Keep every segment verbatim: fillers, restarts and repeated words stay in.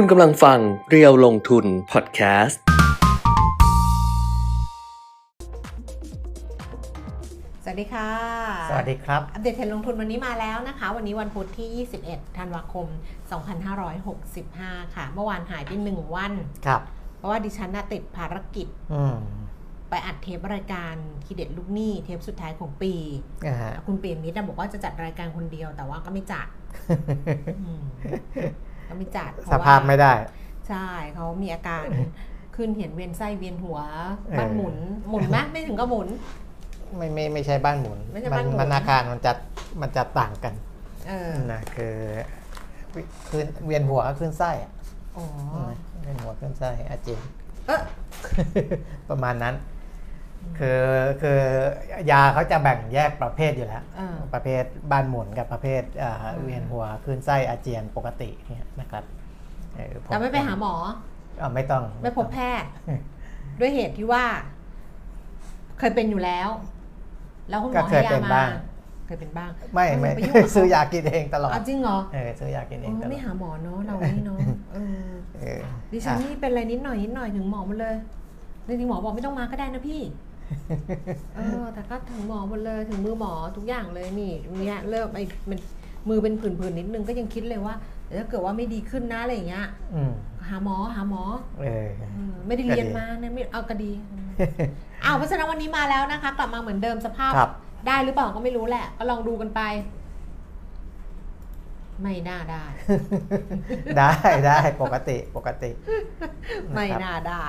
คุณกำลังฟังเรียวลงทุนพอดแคสต์สวัสดีค่ะสวัสดีครับอัปเดตเทรนด์ลงทุนวันนี้มาแล้วนะคะวันนี้วันพุธที่ยี่สิบเอ็ดธันวาคมสองพันห้าร้อยหกสิบห้าค่ะเมื่อวานหายไปหนึ่งวันครับเพราะว่าดิฉันน่ะติดภารกิจไปอัดเทปรายการทีเด็ดลูกหนี้เทปสุดท้ายของปีคุณเปรมมิตรบอกว่าจะจัดรายการคนเดียวแต่ว่าก็ไม่จัด ก็ไม่จัดเพราะว่าสภาพไม่ได้ใช่เขามีอาการ ขึ้นเห็นเวียนไส้เวียนหัวบ้านหมุนหมุนมั้ยไม่ถึงก็หมุนไม่ไม่ไม่ใช่บ้านหมุนมันอาการมันจะมันจะต่างกันเออนะคือคือเวียนหัวขึ้นไส้อ่ะอ๋อเวียนหัวขึ้นไส้อาเจียนเอ๊ะ ประมาณนั้นคือคือยาเขาจะแบ่งแยกประเภทอยู่แล้วประเภทบ้านหมุนกับประเภทเวียนหัวขึ้นไส้อาเจียนปกติเนี่ยนะครับแต่ไม่ไปหาหมออ๋อไม่ต้องไม่พบแพทย์ด้วยเหตุที่ว่าเคยเป็นอยู่แล้วแล้วคุณหมอให้ยามาเคยเป็นบ้างไม่ไม่ซื้อยากินเองตลอดจริงเหรอเออซื้อยากินเองตลอดไม่หาหมอเนาะเรานี่เนาะเออดิฉันนี่เป็นอะไรนิดหน่อยนิดหน่อยถึงหมอหมดเลยจริงๆหมอบอกไม่ต้องมาก็ได้นะพี่เออแต่ก็ถึงหมอหมดเลยถึงมือหมอทุกอย่างเลยนี่เนี่ยเริ่มไอ้มันมือเป็นผื่นๆนิดนึงก็ยังคิดเลยว่าถ้าเกิดว่าไม่ดีขึ้นนะอะไรอย่างเงี้ยหาหมอหาหมอไม่ได้เรียนมาเนี่ยไม่เอาก็ดีอ้าวเพราะฉะนั้นวันนี้มาแล้วนะคะกลับมาเหมือนเดิมสภาพได้หรือเปล่าก็ไม่รู้แหละก็ลองดูกันไปไม่น่าได้ ได้ได้ปกติปกติไม่น่าได้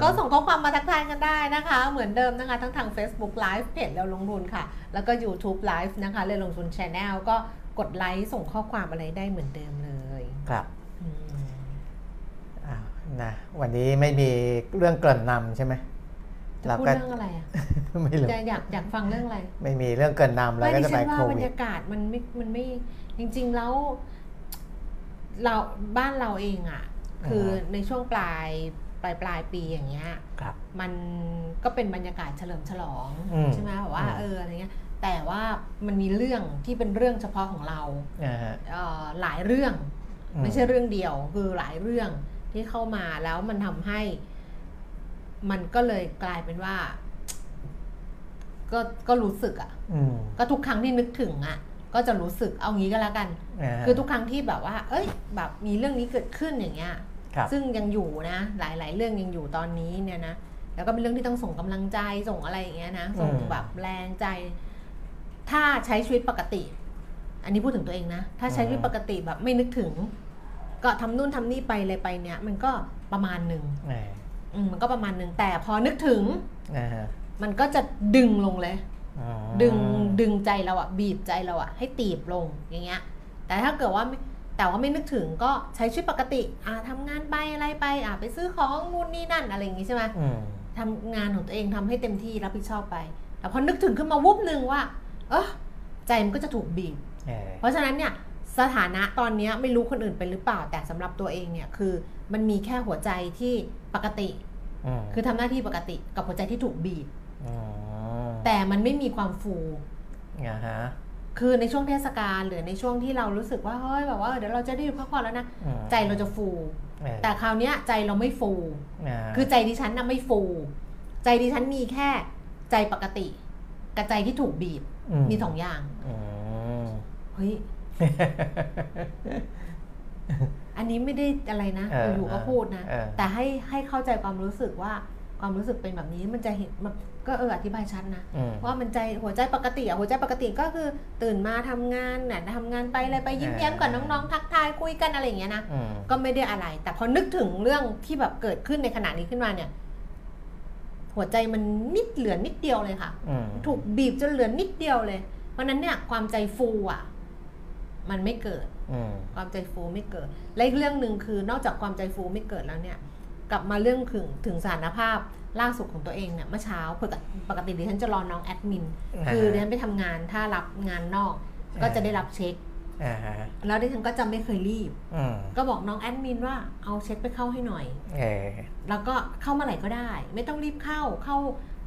ก็ส่งข้อความมาทักทายกันได้นะคะเหมือนเดิมนะคะทั้งทาง Facebook Live เพจเรียวลงทุนค่ะแล้วก็ YouTube Live นะคะเรียวลงทุน Channel ก็กดไลค์ส่งข้อความอะไรได้เหมือนเดิมเลยครับอ้าวนะวันนี้ไม่มีเรื่องเกริ่นนำใช่ไหมพูดเรื่องอะไรอ่ะไม่รู้จะอยากอยากฟังเรื่องอะไรไม่มีเรื่องเกินนำแล้วก็จะไปโควิดบรรยากาศมันไม่มันไม่จริงๆแล้วเราบ้านเราเองอ่ะคือในช่วงปลายปลายปลายปีอย่างเงี้ยมันก็เป็นบรรยากาศเฉลิมฉลองใช่ไหมแบบว่าเอออะไรเงี้ยแต่ว่ามันมีเรื่องที่เป็นเรื่องเฉพาะของเราหลายเรื่องไม่ใช่เรื่องเดียวคือหลายเรื่องที่เข้ามาแล้วมันทำให้มันก็เลยกลายเป็นว่าก็ก็รู้สึกอ่ะก็ทุกครั้งที่นึกถึงอ่ะก็จะรู้สึกเอางี้ก็แล้วกันคือทุกครั้งที่แบบว่าเอ้ยแบบมีเรื่องนี้เกิดขึ้นอย่างเงี้ยซึ่งยังอยู่นะหลายๆเรื่องยังอยู่ตอนนี้เนี่ยนะแล้วก็เป็นเรื่องที่ต้องส่งกำลังใจส่งอะไรอย่างเงี้ยนะส่งแบบแรงใจถ้าใช้ชีวิตปกติอันนี้พูดถึงตัวเองนะถ้าใช้ชีวิตปกติแบบไม่นึกถึงก็ทำนู่นทำนี่ไปเลยไปเนี่ยมันก็ประมาณนึงมันก็ประมาณนึงแต่พอนึกถึงมันก็จะดึงลงเลยดึงดึงใจเราอ่ะบีบใจเราอ่ะให้ตีบลงอย่างเงี้ยแต่ถ้าเกิดว่าแต่ว่าไม่นึกถึงก็ใช้ชีวิตปกติอ่ะทำงานไปอะไรไปอ่ะไปซื้อของนู่นนี่นั่นอะไรอย่างงี้ใช่ไหมทำงานของตัวเองทำให้เต็มที่รับผิดชอบไปแต่พอนึกถึงขึ้นมาวุบนึงว่าเออใจมันก็จะถูกบีบเพราะฉะนั้นเนี่ยสถานะตอนนี้ไม่รู้คนอื่นเป็นหรือเปล่าแต่สำหรับตัวเองเนี่ยคือมันมีแค่หัวใจที่ปกติคือทำหน้าที่ปกติกับหัวใจที่ถูกบีบแต่มันไม่มีความฟูคือในช่วงเทศกาลหรือในช่วงที่เรารู้สึกว่าเฮ้ยแบบว่าเดี๋ยวเราจะได้อยู่พักผ่อนแล้วนะใจเราจะฟูแต่คราวนี้ใจเราไม่ฟูคือใจดิฉันน่ะไม่ฟูใจดิฉันมีแค่ใจปกติกับใจที่ถูกบีบมีสองอย่างเฮ้ยอันนี้ไม่ได้อะไรนะอยู่ก็พูดนะแต่ให้ให้เข้าใจความรู้สึกว่าความรู้สึกเป็นแบบนี้มันจะเห็นมันก็เอออธิบายชัดนะว่ามันใจหัวใจปกติอะหัวใจปกติก็คือตื่นมาทำงานน่ะทำงานไปอะไรไปยิ้มแย้มกับน้องๆทักทายคุยกันอะไรอย่างเงี้ยนะก็ไม่ได้อะไรแต่พอนึกถึงเรื่องที่แบบเกิดขึ้นในขณะนี้ขึ้นมาเนี่ยหัวใจมันนิดเหลือนิดเดียวเลยค่ะถูกบีบจนเหลือนิดเดียวเลยเพราะนั้นเนี่ยความใจฟูอะมันไม่เกิดความใจฟูไม่เกิดและอีกเรื่องหนึ่งคือนอกจากความใจฟูไม่เกิดแล้วเนี่ยกลับมาเรื่องถึงถึงสถานภาพล่าสุดของตัวเองเนี่ยเมื่อเช้าปกติดิฉันจะรอน้องแอดมินคือดิฉันไปทำงานถ้ารับงานนอกก็จะได้รับเช็คแล้วดิฉันก็จะไม่เคยรีบก็บอกน้องแอดมินว่าเอาเช็คไปเข้าให้หน่อยแล้วก็เข้าเมื่อไหร่ก็ได้ไม่ต้องรีบเข้าเข้า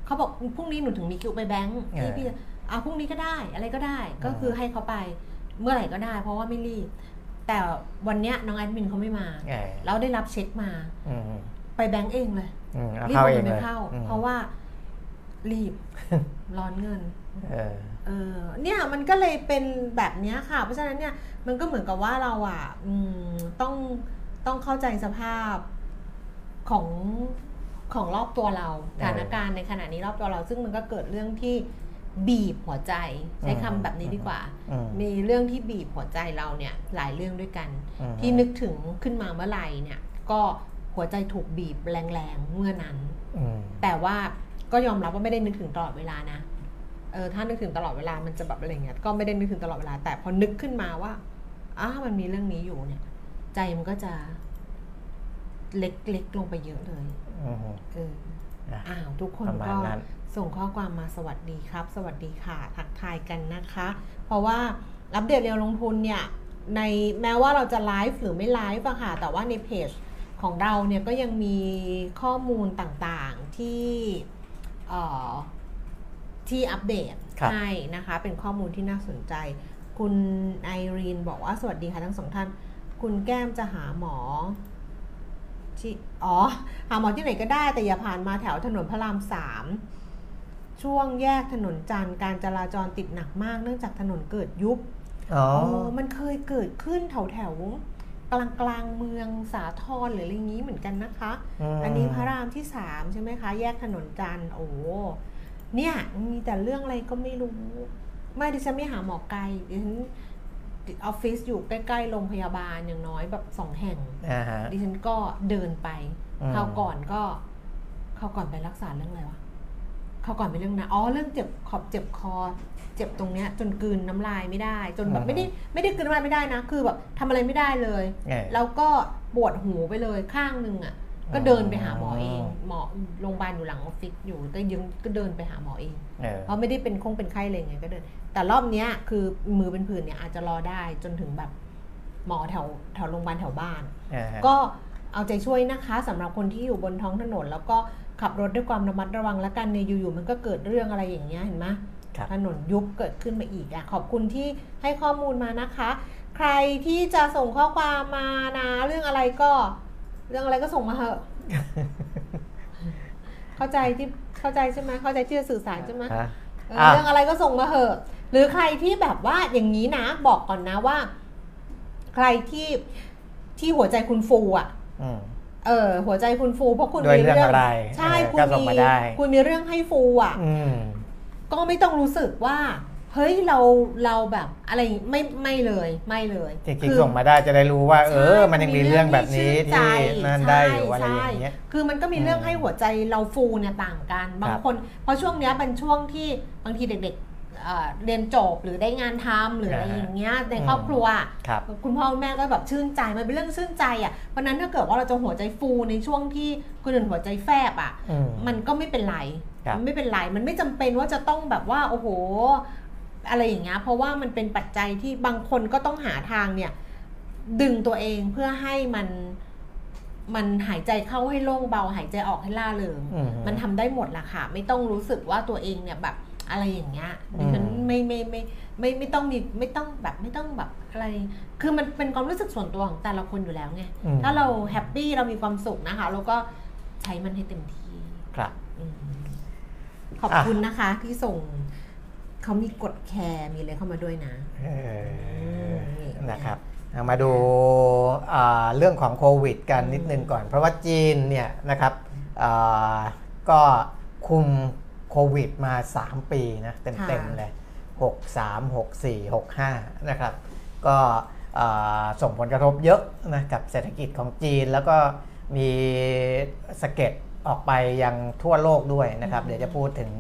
เขาบอกพรุ่งนี้หนูถึงมีคิวไปแบงค์พี่พี่เอาพรุ่งนี้ก็ได้อะไรก็ได้ก็คือให้เขาไปเมื่อไหร่ก็ได้เพราะว่าไม่รีบ แต่วันเนี้ยน้องแอดมินเขาไม่มาเราได้รับเช็คมาไปแบงก์เองเลยรีบเอาเงินไปเข้าเพราะว่ารีบร้อนเงินเออเนี่ยมันก็เลยเป็นแบบนี้ค่ะเพราะฉะนั้นเนี่ยมันก็เหมือนกับว่าเราอ่ะต้องต้องเข้าใจสภาพของของรอบตัวเราสถานการณ์ในขณะนี้รอบตัวเราซึ่งมันก็เกิดเรื่องที่บีบหัวใจใช้คำแบบนี้ดีกว่ามีเรื่องที่บีบหัวใจเราเนี่ยหลายเรื่องด้วยกันที่นึกถึงขึ้นมาเมื่อไหร่เนี่ยก็หัวใจถูกบีบแรงๆเมื่อนั้นแต่ว่าก็ยอมรับว่าไม่ได้นึกถึงตลอดเวลานะเออถ้านึกถึงตลอดเวลามันจะแบบอะไรเงี้ยก็ไม่ได้นึกถึงตลอดเวลาแต่พอนึกขึ้นมาว่าอ้ามันมีเรื่องนี้อยู่เนี่ยใจมันก็จะเล็กๆลงไปเยอะเลยเอออ้าวทุกคนก็ส่งข้อความมาสวัสดีครับสวัสดีค่ะทักทายกันนะคะเพราะว่าอัปเดตเรียวลงทุนเนี่ยในแม้ว่าเราจะไลฟ์หรือไม่ไลฟ์อะค่ะแต่ว่าในเพจของเราเนี่ยก็ยังมีข้อมูลต่างๆที่เอ่อที่อัปเดตให้นะคะเป็นข้อมูลที่น่าสนใจคุณไอรีนบอกว่าสวัสดีค่ะทั้งสองท่านคุณแก้มจะหาหมอที่อ๋อหาหมอที่ไหนก็ได้แต่อย่าผ่านมาแถวถนนพระรามสามช่วงแยกถนนจันทร์การจราจรติดหนักมากเนื่องจากถนนเกิดยุบอ๋อมันเคยเกิดขึ้นแถวแถวกลางกลางเมืองสาทรหรืออะไรงี้เหมือนกันนะคะอันนี้พระรามที่สามใช่ไหมคะแยกถนนจันทร์โอ้เนี่ยมีแต่เรื่องอะไรก็ไม่รู้ไม่ดิฉันไม่หาหมอไกลดิฉันออฟฟิศอยู่ใกล้ๆโรงพยาบาลอย่างน้อยแบบสองแห่งดิฉันก็เดินไปเขาก่อนก็เขาก่อนไปรักษาเรื่องอะไรวะเขาก่อนไปเรื่องนะอ๋อเรื่องเจ็บขอบเจ็บคอเจ็บตรงเนี้ยจนกลืนน้ำลายไม่ได้จนแบบไม่ได้ไม่ได้กลืนน้ำลายไม่ได้นะคือแบบทำอะไรไม่ได้เลยแล้วก็ปวดหูไปเลยข้างนึงอ่ะก็เดินไปหาหมอเองหมอโรงพยาบาลอยู่หลังออฟฟิศอยู่ก็ยังก็เดินไปหาหมอเองเพราะไม่ได้เป็นคงเป็นไข้อะไรไงก็เดินแต่รอบเนี้ยคือมือเป็นผื่นเนี่ยอาจจะรอได้จนถึงแบบหมอแถวแถวโรงพยาบาลแถวบ้านก็เอาใจช่วยนะคะสำหรับคนที่อยู่บนท้องถนนแล้วก็ขับรถด้วยความระมัดระวังแล้วกันในอยู่ๆมันก็เกิดเรื่องอะไรอย่างเงี้ยเห็นไหมถนนยุบเกิดขึ้นมาอีกอ่ะขอบคุณที่ให้ข้อมูลมานะคะใครที่จะส่งข้อความมานะเรื่องอะไรก็เรื่องอะไรก็ส่งมาเถอะ เข้าใจที่เข้าใจใช่ไหมเข้าใจที่จะสื่อสารใช่ไหม เออ เรื่องอะไรก็ส่งมาเถอะหรือใครที่แบบว่าอย่างนี้นะบอกก่อนนะว่าใครที่ที่หัวใจคุณฟูอ่ะเออหัวใจคุณฟูเพราะคุณมีเรื่องอะไรใช่คุณมีคุณมีเรื่องให้ฟูอ่ะก็ไม่ต้องรู้สึกว่าเฮ้ยเราเราแบบอะไรไม่ไม่เลยไม่เลยจริงๆส่งมาได้จะได้รู้ว่าเออมันยังมีเรื่องแบบนี้ที่นั่นได้อยู่อะไรอย่างเงี้ยคือมันก็มีเรื่องให้หัวใจเราฟูเนี่ยต่างกันบางคนเพราะช่วงเนี้ยเป็นช่วงที่บางทีเด็กๆเรียนจบหรือได้งานทำหรืออะไรอย่างเงี้ยในครอบครัวคุณพ่อคุณแม่ก็แบบชื่นใจมันเป็นเรื่องชื่นใจอ่ะเพราะนั้นถ้าเกิดว่าเราจะหัวใจฟูในช่วงที่คนอื่นหัวใจแฟบอ่ะมันก็ไม่เป็นไรมันไม่เป็นไรมันไม่จำเป็นว่าจะต้องแบบว่าโอ้โหอะไรอย่างเงี้ยเพราะว่ามันเป็นปัจจัยที่บางคนก็ต้องหาทางเนี่ยดึงตัวเองเพื่อให้มันมันหายใจเข้าให้โล่งเบาหายใจออกให้ล่าเริงมันทำได้หมดละค่ะไม่ต้องรู้สึกว่าตัวเองเนี่ยแบบอะไรอย่างเงี้ยดิฉันไม่ไม่ไม่ไม่ไม่ต้องมีไม่ต้องแบบไม่ต้องแบบอะไรคือมันเป็นความรู้สึกส่วนตัวของแต่ละคนอยู่แล้วไงถ้าเราแฮปปี้เรามีความสุขนะคะเราก็ใช้มันให้เต็มที่ครับขอบคุณนะคะที่ส่งเขามีกดแคร์มีอะไรเข้ามาด้วยนะนะครับมาดูเรื่องของโควิดกันนิดนึงก่อนเพราะว่าจีนเนี่ยนะครับก็คุมโควิดมาสามปีนะเต็มๆเลยหกสาม หกสี่ หกห้านะครับก็ส่งผลกระทบเยอะนะกับเศรษฐกิจของจีนแล้วก็มีสะเก็ดออกไปยังทั่วโลกด้วยนะครับเดี๋ยวจะพูดถึง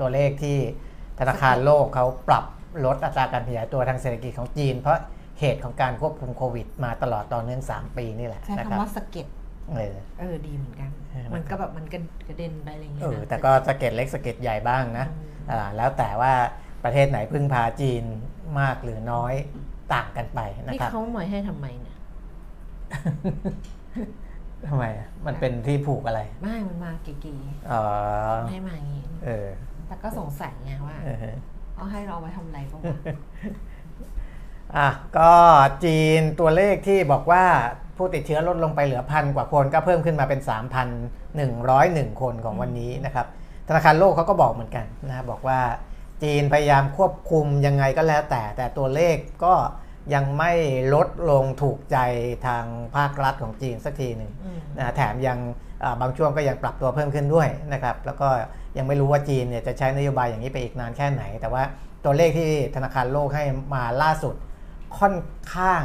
ตัวเลขที่ธนาคารโลกเขาปรับลดอัตราการขยายตัวทางเศรษฐกิจของจีนเพราะเหตุของการควบคุมโควิดมาตลอดต่อเนื่องสามปีนี่แหละใช่คำว่าสะเก็ดเออเออดีเหมือนกันมันก็แบบมันกระเด็นไปอะไรอย่างเงี้ยเออแต่ก็สะเก็ดเล็กสะเก็ดใหญ่บ้างนะอ่าแล้วแต่ว่าประเทศไหนพึ่งพาจีนมากหรือน้อยต่างกันไปนะครับนี่เขาหมายให้ทำไมเนี่ยทำไมมันเป็นที่ผูกอะไรไม่มันมาเก๋ๆอ๋อให้มาอย่างงี้เออแต่ก็สงสัยไงว่าเขาให้เราไปทำอะไรบ้าง อ่ะก็จีนตัวเลขที่บอกว่าผู้ติดเชื้อลดลงไปเหลือพันกว่าคนก็เพิ่มขึ้นมาเป็น สามพันหนึ่งร้อยเอ็ด คนของวันนี้นะครับธนาคารโลกเขาก็บอกเหมือนกันนะบอกว่าจีนพยายามควบคุมยังไงก็แล้วแต่แต่ตัวเลขก็ยังไม่ลดลงถูกใจทางภาครัฐของจีนสักทีหนึ่งนะแถมยังบางช่วงก็ยังปรับตัวเพิ่มขึ้นด้วยนะครับแล้วก็ยังไม่รู้ว่าจีนเนี่ยจะใช้นโยบายอย่างนี้ไปอีกนานแค่ไหนแต่ว่าตัวเลขที่ธนาคารโลกให้มาล่าสุดค่อนข้าง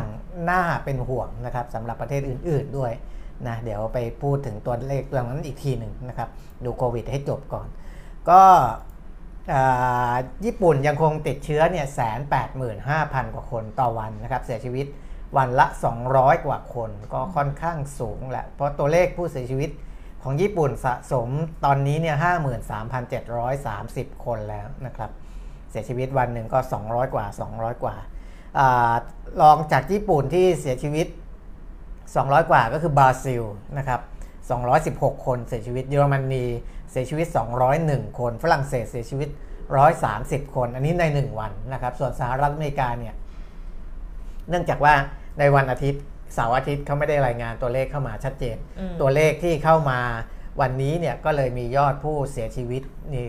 น่าเป็นห่วงนะครับสำหรับประเทศอื่นๆด้วยนะเดี๋ยวไปพูดถึงตัวเลขตัวนั้นอีกทีหนึ่งนะครับดูโควิดให้จบก่อนก็ญี่ปุ่นยังคงติดเชื้อเนี่ย หนึ่งแสนแปดหมื่นห้าพัน กว่าคนต่อวันนะครับเสียชีวิตวันละสองร้อยกว่าคนก็ค่อนข้างสูงแหละเพราะตัวเลขผู้เสียชีวิตของญี่ปุ่นสะสมตอนนี้เนี่ย ห้าหมื่นสามพันเจ็ดร้อยสามสิบ คนแล้วนะครับเสียชีวิตวันหนึ่งก็สองร้อยกว่าสองร้อยกว่ารองจากญี่ปุ่นที่เสียชีวิตสองร้อยกว่าก็คือบราซิลนะครับสองร้อยสิบหกคนเสียชีวิตเยอรมนีเสียชีวิตสองร้อยเอ็ดคนฝรั่งเศสเสียชีวิตหนึ่งร้อยสามสิบคนอันนี้ในหนึ่งวันนะครับส่วนสหรัฐอเมริกาเนี่ยเนื่องจากว่าในวันอาทิตย์เสาร์อาทิตย์เขาไม่ได้รายงานตัวเลขเข้ามาชัดเจนตัวเลขที่เข้ามาวันนี้เนี่ยก็เลยมียอดผู้เสียชีวิตนี่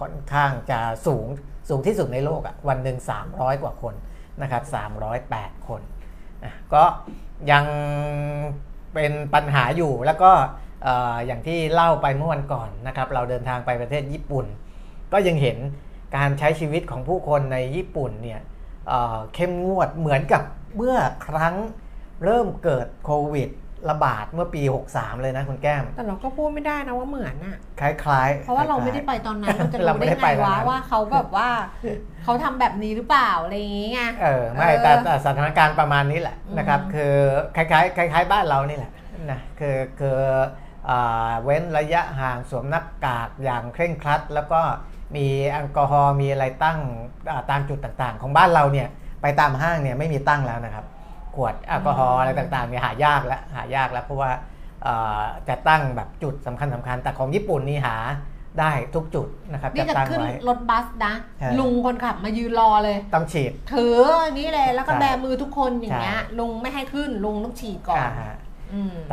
ค่อนข้างจะสูงสูงที่สุดในโลกอ่ะวันหนึ่งสามร้อยกว่าคนนะครับสามร้อยแปดคนนะก็ยังเป็นปัญหาอยู่แล้วก็อย่างที่เล่าไปเมื่อวันก่อนนะครับเราเดินทางไปประเทศญี่ปุ่นก็ยังเห็นการใช้ชีวิตของผู้คนในญี่ปุ่นเนี่ยเข้มงวดเหมือนกับเมื่อครั้งเริ่มเกิดโควิดระบาดเมื่อปีหกสามเลยนะคุณแก้มแต่เราก็พูดไม่ได้นะว่าเหมือนอะคล้ายๆเพราะว่าเราไม่ได้ไปตอนนั้นเราจะรู้ได้ไงว่าว่าเขาแบบว่าเขาทำแบบนี้หรือเปล่าอะไรอย่างเงี้ยเออไม่แต่สถานการณ์ประมาณนี้แหละนะครับคือคล้ายๆคล้ายๆบ้านเรานี่แหละนะคือคือเว้นระยะห่างสวมหน้ากากอย่างเคร่งครัดแล้วก็มีแอลกอฮอล์มีอะไรตั้งตามจุดต่างๆของบ้านเราเนี่ยไปตามห้างเนี่ยไม่มีตั้งแล้วนะครับขวดแอลกอฮอล์อะไรต่างๆเนี่ยหายากแล้วหายากแล้วเพราะว่าจะตั้งแบบจุดสำคัญสำคัญแต่ของญี่ปุ่นนี่หาได้ทุกจุดนะครับจะตั้งไว้นี่จะขึ้นรถบัสนะลุงคนขับมายืนรอเลยต้องฉีดถืออย่างนี้เลยแล้วก็แบมือทุกคนอย่างเงี้ยลุงไม่ให้ขึ้นลุงต้องฉีดก่อน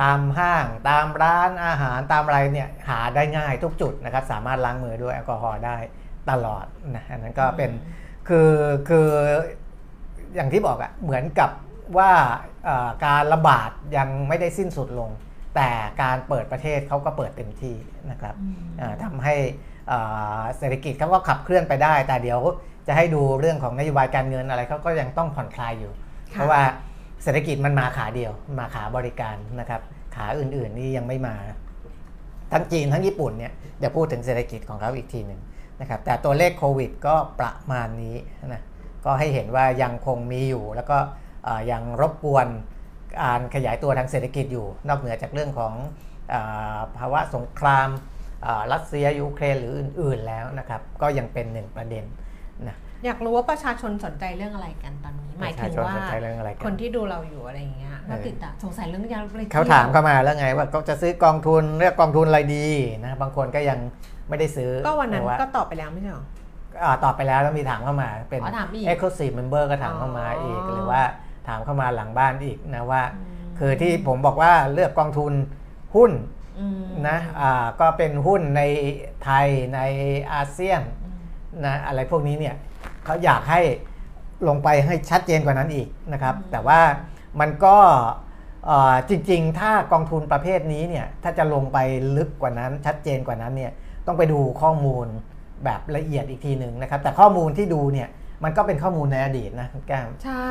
ตามห้างตามร้านอาหารตามอะไรเนี่ยหาได้ง่ายทุกจุดนะครับสามารถล้างมือด้วยแอลกอฮอล์ได้ตลอดนะอันนั้นก็เป็นคือคืออย่างที่บอกอะเหมือนกับว่าการระบาดยังไม่ได้สิ้นสุดลงแต่การเปิดประเทศเขาก็เปิดเต็มที่นะครับทำให้เศรษฐกิจเขาก็ขับเคลื่อนไปได้แต่เดี๋ยวจะให้ดูเรื่องของนโยบายการเงินอะไรเขาก็ยังต้องผ่อนคลายอยู่เพราะว่าเศรษฐกิจมันมาขาเดียวมาขาบริการนะครับขาอื่นๆนี่ยังไม่มาทั้งจีนทั้งญี่ปุ่นเนี่ยเดี๋ยวพูดถึงเศรษฐกิจของเขาอีกทีหนึ่งนะครับแต่ตัวเลขโควิดก็ประมาณนี้นะก็ให้เห็นว่ายังคงมีอยู่แล้วก็ยังรบกวนการขยายตัวทางเศรษฐกิจอยู่นอกเหนือจากเรื่องของภาวะสงครามรัสเซียยูเครนหรืออื่นๆแล้วนะครับก็ยังเป็นหนึ่งประเด็นนะอยากรู้ว่าประชาชนสนใจเรื่องอะไรกันตอนนี้หมายถึงว่าคนที่ดูเราอยู่อะไรอย่างเงี้ยก็ติดตามสงสัยเรื่องยาอะไรเขาถามเข้ามาแล้วไงว่าก็จะซื้อกองทุนเลือกกองทุนอะไรดีนะบางคนก็ยังไม่ได้ซื้อก็วันนั้นก็ตอบไปแล้วไม่ใช่หรอตอบไปแล้วแล้วมีถามเข้ามาเป็น Exclusive Member ก็ถามเข้ามาอีกหรือว่าถามเข้ามาหลังบ้านอีกนะว่าคือที่ผมบอกว่าเลือกกองทุนหุ้นนะก็เป็นหุ้นในไทยในอาเซียนนะอะไรพวกนี้เนี่ยเขาอยากให้ลงไปให้ชัดเจนกว่านั้นอีกนะครับแต่ว่ามันก็จริงๆถ้ากองทุนประเภทนี้เนี่ยถ้าจะลงไปลึกกว่านั้นชัดเจนกว่านั้นเนี่ยต้องไปดูข้อมูลแบบละเอียดอีกทีหนึ่งนะครับแต่ข้อมูลที่ดูเนี่ยมันก็เป็นข้อมูลในอดีตนะแก้มใช่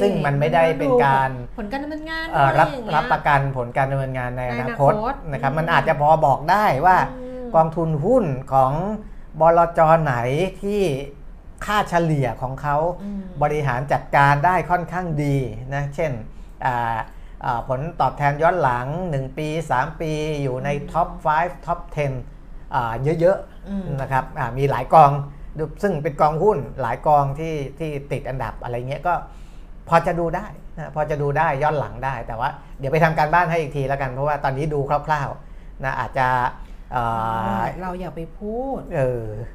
ซึ่งมันไม่ได้เป็นการผลการดำเนินงานรับรับประกันผลการดำเนินงานในอนาคตนะครับมันอาจจะพอบอกได้ว่ากองทุนหุ้นของบลจ.ไหนที่ค่าเฉลี่ยของเขาบริหารจัดการได้ค่อนข้างดีนะเช่นผลตอบแทนย้อนหลังหนึ่งปีสามปีอยู่ในท็อปห้าท็อปสิบเยอะๆนะครับมีหลายกองซึ่งเป็นกองหุ้นหลายกองที่ที่ติดอันดับอะไรเงี้ยก็พอจะดูได้นะพอจะดูได้ย้อนหลังได้แต่ว่าเดี๋ยวไปทำการบ้านให้อีกทีแล้วกันเพราะว่าตอนนี้ดูคร่าวๆนะอาจจะเราอย่าไปพูด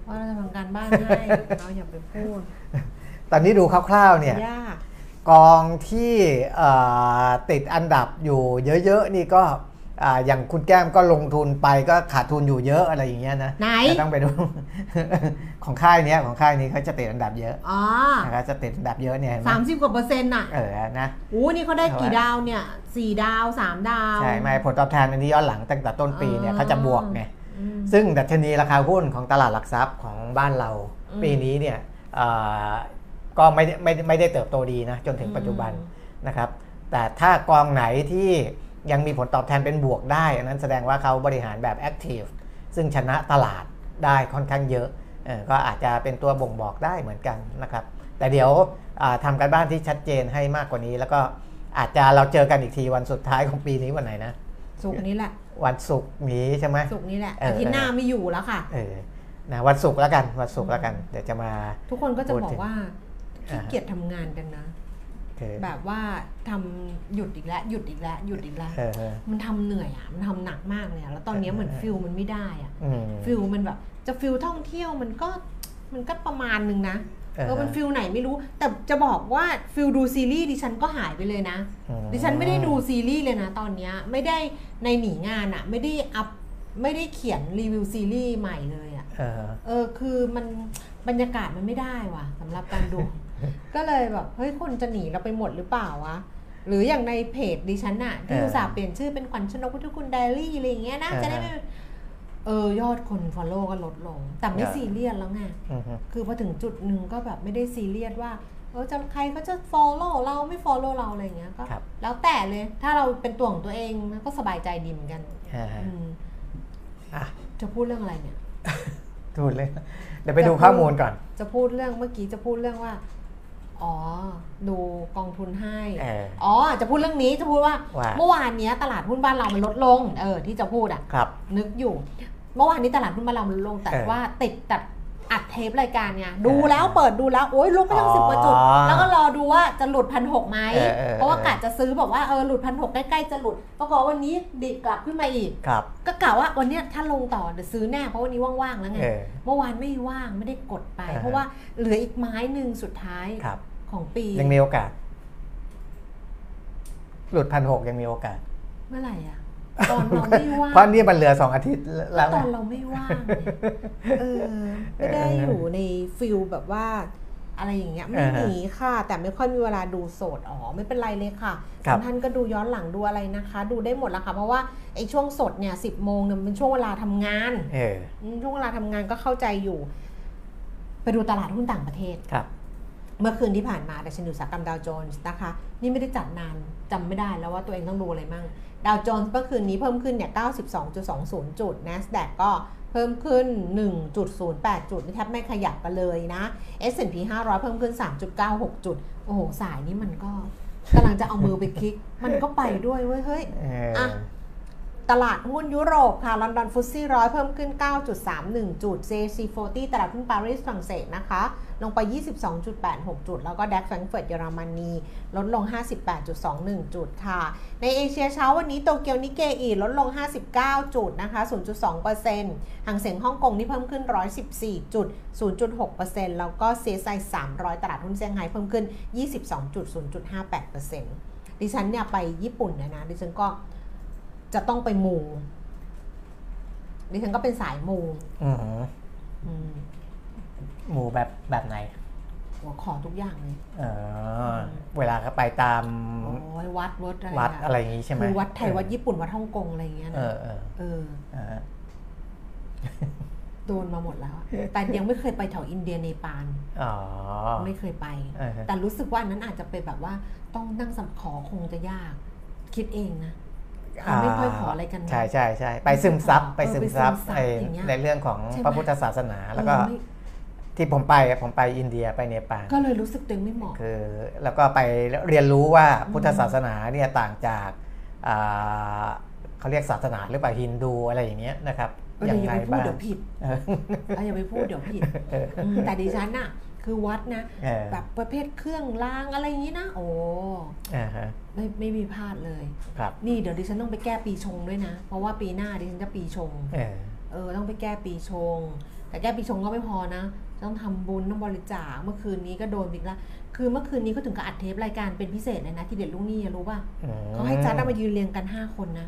ว่าเราจะทำการบ้านให้เราอย่าไปพูดตอนนี้ดูคร่าวๆเนี่ย กองที่ติดอันดับอยู่เยอะๆนี่ก็อย่างคุณแก้มก็ลงทุนไปก็ขาดทุนอยู่เยอะอะไรอย่างเงี้ยนะจะต้องไปดูของค่ายเนี้ยของค่ายนี้เขาจะติดอันดับเยอะอ๋อนะครับจะติดอันดับเยอะเนี่ยสามสิบกว่าเปอร์เซ็นต์อ่ะเออนะอู้นี่เขาได้กี่ดาวเนี่ยสี่ดาวสามดาวใช่ไหมผลตอบแทนอันนี้ย้อนหลังตั้งแต่ต้นปีเนี่ยเขาจะบวกไงซึ่งดัชนีราคาหุ้นของตลาดหลักทรัพย์ของบ้านเราปีนี้เนี่ยก็ไม่ไม่ไม่ได้เติบโตดีนะจนถึงปัจจุบันนะครับแต่ถ้ากองไหนที่ยังมีผลตอบแทนเป็นบวกได้อันนั้นแสดงว่าเขาบริหารแบบแอคทีฟซึ่งชนะตลาดได้ค่อนข้างเยอะเออก็อาจจะเป็นตัวบ่งบอกได้เหมือนกันนะครับแต่เดี๋ยวทำการบ้านที่ชัดเจนให้มากกว่านี้แล้วก็อาจจะเราเจอกันอีกทีวันสุดท้ายของปีนี้วันไหนนะศุกร์นี้แหละวันศุกร์นี้ใช่ไหมศุกร์นี้แหละอาทิตย์หน้าไม่อยู่แล้วค่ะเออนะวันศุกร์แล้วกันวันศุกร์แล้วกันเดี๋ยวจะมาทุกคนก็จะบอกว่าขี้เกียจทำงานกันนะแบบว่าทำหยุดอีกแล้วหยุดอีกแล้วหยุดอีกแล้วมันทำเหนื่อยอ่ะมันทำหนักมากเลยแล้วตอนนี้เหมือนฟิลมันไม่ได้อ่ะฟิลมันแบบจะฟิลท่องเที่ยวมันก็มันก็ประมาณนึงนะเออมันฟิลไหนไม่รู้แต่จะบอกว่าฟิลดูซีรีส์ดิฉันก็หายไปเลยนะดิฉันไม่ได้ดูซีรีส์เลยนะตอนนี้ไม่ได้ในหนีงานอ่ะไม่ได้อัพไม่ได้เขียนรีวิวซีรีส์ใหม่เลยอ่ะเออคือมันบรรยากาศมันไม่ได้ว่ะสำหรับการดูก็เลยแบบเฮ้ยคนจะหนีเราไปหมดหรือเปล่าวะหรืออย่างในเพจดิฉันน่ะที่อุตส่าห์เปลี่ยนชื่อเป็นขวัญชนกพุทธคุณไดอารี่อะไรอย่างเงี้ยนะจะได้ไม่เออยอดคน follow ก็ลดลงแต่ไม่ซีเรียสแล้วไงคือพอถึงจุดหนึ่งก็แบบไม่ได้ซีเรียสว่าเออจะใครเขาจะ follow เราไม่ follow เราอะไรอย่างเงี้ยก็แล้วแต่เลยถ้าเราเป็นตัวของตัวเองก็สบายใจดีเหมือนกันจะพูดเรื่องอะไรเนี่ยพูดเลยเดี๋ยวไปดูข้อมูลก่อนจะพูดเรื่องเมื่อกี้จะพูดเรื่องว่าอ๋อดูกองทุนให้อ๋อจะพูดเรื่องนี้จะพูดว่าเมื่อวานนี้ตลาดหุ้นบ้านเรามันลดลงเออที่จะพูดอ่ะนึกอยู่เมื่อวานนี้ตลาดหุ้นบ้านเรามันลดลงแต่ว่าติดตัดอัดเทปรายการเนี่ยดูแล้วเปิดดูแล้วโอ้ยลุกไปตั้งสิบกว่าจุดแล้วก็รอดูว่าจะหลุดพันหกไหมเพราะว่ากะจะซื้อบอกว่าเออหลุดพันหกใกล้ๆจะหลุดปรากฏวันนี้ดิกลับขึ้นมาอีกก็กะว่าวันนี้ถ้าลงต่อเดี๋ยวซื้อแน่เพราะวันนี้ว่างๆแล้วไงเมื่อวานไม่ว่างไม่ได้กดไปเพราะว่าเหลืออีกไม้หนึ่งสุดท้ายของปียังมีโอกาสหลุดพันหกยังมีโอกาสเมื่อไหร่อะตอนเราไม่ว่างเพราะนี่มันเหลือสองอาทิตย์แล้วตอนเราไม่ว่างเออไม่ได้อยู่ในฟิลแบบว่าอะไรอย่างเงี้ยไม่หนีค่ะแต่ไม่ค่อยมีเวลาดูโสดอ๋อไม่เป็นไรเลยค่ะท่านก็ดูย้อนหลังดูอะไรนะคะดูได้หมดแล้วค่ะเพราะว่าไอ้ช่วงสดเนี่ยสิบโมงเนี่ยเป็นช่วงเวลาทำงานช่วงเวลาทำงานก็เข้าใจอยู่ไปดูตลาดหุ้นต่างประเทศครับเมื่อคืนที่ผ่านมาดัชนีอุตสาหกรรมดาวโจนส์นะคะนี่ไม่ได้จัดนานจำไม่ได้แล้วว่าตัวเองต้องดูอะไรมั่งดาวโจนส์เมื่อคืนนี้เพิ่มขึ้นเนี่ย เก้าสิบสองจุดสองศูนย์ จุด NASDAQ ก็เพิ่มขึ้น หนึ่งจุดศูนย์แปด จุดแทบไม่ขยับกันเลยนะ เอส แอนด์ พี ห้าร้อย เพิ่มขึ้น สามจุดเก้าหก จุดโอ้โหสายนี้มันก็กำลังจะเอามือไปคลิกมันก็ไปด้วยเว้ยเฮ้ยอ่ะตลาดหุ้นยุโรปค่ะลอนดอนฟุตซี่ร้อยเพิ่มขึ้น เก้าจุดสามหนึ่ง จุด ซี ซี สี่สิบ ตลาดหุ้นปารีสฝรั่งเศสนะคะลงไป ยี่สิบสองจุดแปดหก จุดแล้วก็ดัคแฟรงก์เฟิร์ตเยอรมนีลดลง ห้าสิบแปดจุดสองหนึ่ง จุดค่ะในเอเชียเช้าวันนี้โตเกียวนิเกอีลดลง ห้าสิบเก้า จุดนะคะ ศูนย์จุดสองเปอร์เซ็นต์ หังเส็งฮ่องกงนี่เพิ่มขึ้น หนึ่งร้อยสิบสี่ จุด ศูนย์จุดหกเปอร์เซ็นต์ แล้วก็ ซี เอส ไอ สามร้อย ตลาดหุ้นเซี่ยงไฮ้เพิ่มขึ้น ยี่สิบสองจุดศูนย์จุดห้าแปดเปอร์เซ็นต์ ดิฉันเนี่ยไปญี่ปุ่นนะนะดิฉันก็จะต้องไปมูดิฉันก็เป็นสายมูอืออือมูแบบแบบไหนหัวขอทุกอย่างเลยเออเวลาก็ไปตามวัดวัดอะไรวัดอะไรอย่างงี้ใช่ไหมวัดไทยวัดญี่ปุ่นวัดฮ่องกงอะไรอย่างเงี้ยนะเออเออเออโดนมาหมดแล้วแต่ยังไม่เคยไปแถวอินเดียเนปาลอ๋อไม่เคยไปแต่รู้สึกว่านั้นอาจจะเป็นแบบว่าต้องนั่งสัมขอคงจะยากคิดเองนะไม่ค่อยขออะไรกันใช่ใช่ใช่ไปซึมซับไปซึมซับในเรื่องของพระพุทธศาสนาแล้วก็ที่ผมไปผมไปอินเดียไปเนปาลก็เลยรู้สึกตึงไม่เหมาะคือแล้วก็ไปเรียนรู้ว่าพุทธศาสนาเนี่ยต่างจากเขาเรียกศาสนาหรือเปล่าฮินดูอะไรอย่างเงี้ยนะครับอย่างไรบ้างอย่าไปพูดเดี๋ยวผิดอย่าไปพูดเดี๋ยวผิดแต่ดิฉันอะคือวัดนะแบบประเภทเครื่องรางอะไรอย่างนี้นะโอ้ไม่ไม่มีพลาดเลยนี่เดี๋ยวดิฉันต้องไปแก้ปีชงด้วยนะเพราะว่าปีหน้าดิฉันจะปีชงเออต้องไปแก้ปีชงแต่แก้ปีชงก็ไม่พอนะ ต้องทำบุญต้องบริจาคเมื่อคืนนี้ก็โดนอีกแล้วคือเมื่อคืนนี้ก็ถึงกับอัดเทปรายการเป็นพิเศษเลยนะที่เด็ดลูกนี่รู้ป่ะเขาให้จัดมายืนเรียงกันห้าคนนะ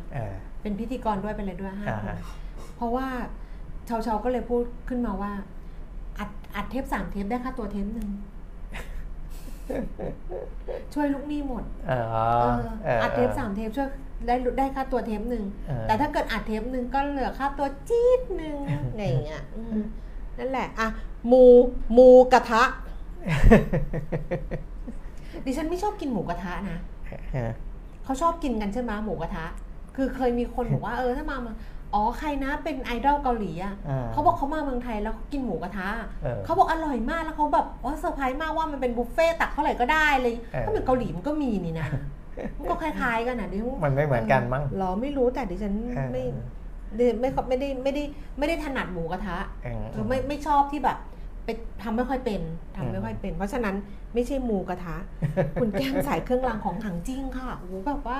เป็นพิธีกรด้วยเป็นอะไรด้วยห้าคนเพราะว่าชาวๆก็เลยพูดขึ้นมาว่าอัดอัดเทปสามเทปได้ค่าตัวเทปหนึ่งช่วยลูกหนี้หมดอัดเทปสามเทปช่วยได้ได้ค่าตัวเทปหนึ่งแต่ถ้าเกิดอัดเทปหนึ่งก็เหลือค่าตัวจี๊ดหนึ่งอะไรอย่างเงี้ยนั่นแหละอ่ะมูมูกระทะดิฉันไม่ชอบกินหมูกระทะนะเขาชอบกินกันใช่ไหมหมูกระทะคือเคยมีคนบอกว่าเออถ้ามาอ๋อใครนะเป็นไอดอลเกาหลีอ่ะเขาบอกเขามาเมืองไทยแล้วกินหมูกระทะเขาบอกอร่อยมากแล้วเขาแบบว่าเซอร์ไพรส์มากว่ามันเป็นบุฟเฟ่ตักเท่าไหร่ก็ได้เลยถ้าเป็นเกาหลีมันก็มีนี่นะมันก็คล้ายๆกันนะดิฉันมันไม่เหมือนกันมั้งหรอไม่รู้แต่ดิฉันไม่ไม่ไม่ได้ไม่ได้ไม่ได้ถนัดหมูกระทะคือไม่ไม่ชอบที่แบบไปทำไม่ค่อยเป็นทำไม่ค่อยเป็นเพราะฉะนั้นไม่ใช่หมูกระทะคุณแก้มใส่เครื่องรางของถังจิ้งค่ะโอ้โหแบบว่า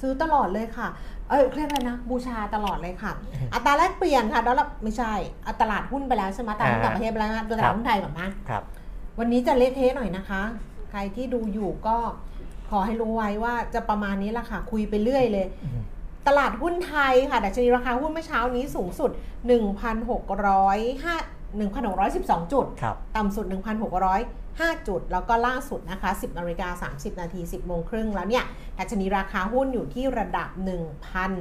ซื้อตลอดเลยค่ะเออเครียดเลยนะบูชาตลอดเลยค่ะอัตราแลกเปลี่ยนค่ะดอลลาร์ไม่ใช่อัตราตลาดหุ้นไปแล้วใช่ไหมตลาดต่างประเทศไปแล้วนะตลาดหุ้นไทยก่อนนะครับวันนี้จะเละเทะหน่อยนะคะใครที่ดูอยู่ก็ขอให้รู้ไว้ว่าจะประมาณนี้แหละค่ะคุยไปเรื่อยเลยตลาดหุ้นไทยค่ะดัชนีราคาหุ้นเมื่อเช้านี้สูงสุด หนึ่งพันหกร้อยสิบสอง จุดต่ำสุด หนึ่งพันหกร้อยห้า จุดแล้วก็ล่าสุดนะคะ สิบนาฬิกาสามสิบนาที สิบโมงครึ่งแล้วเนี่ยดัชนีราคาหุ้นอยู่ที่ระดับ หนึ่งพัน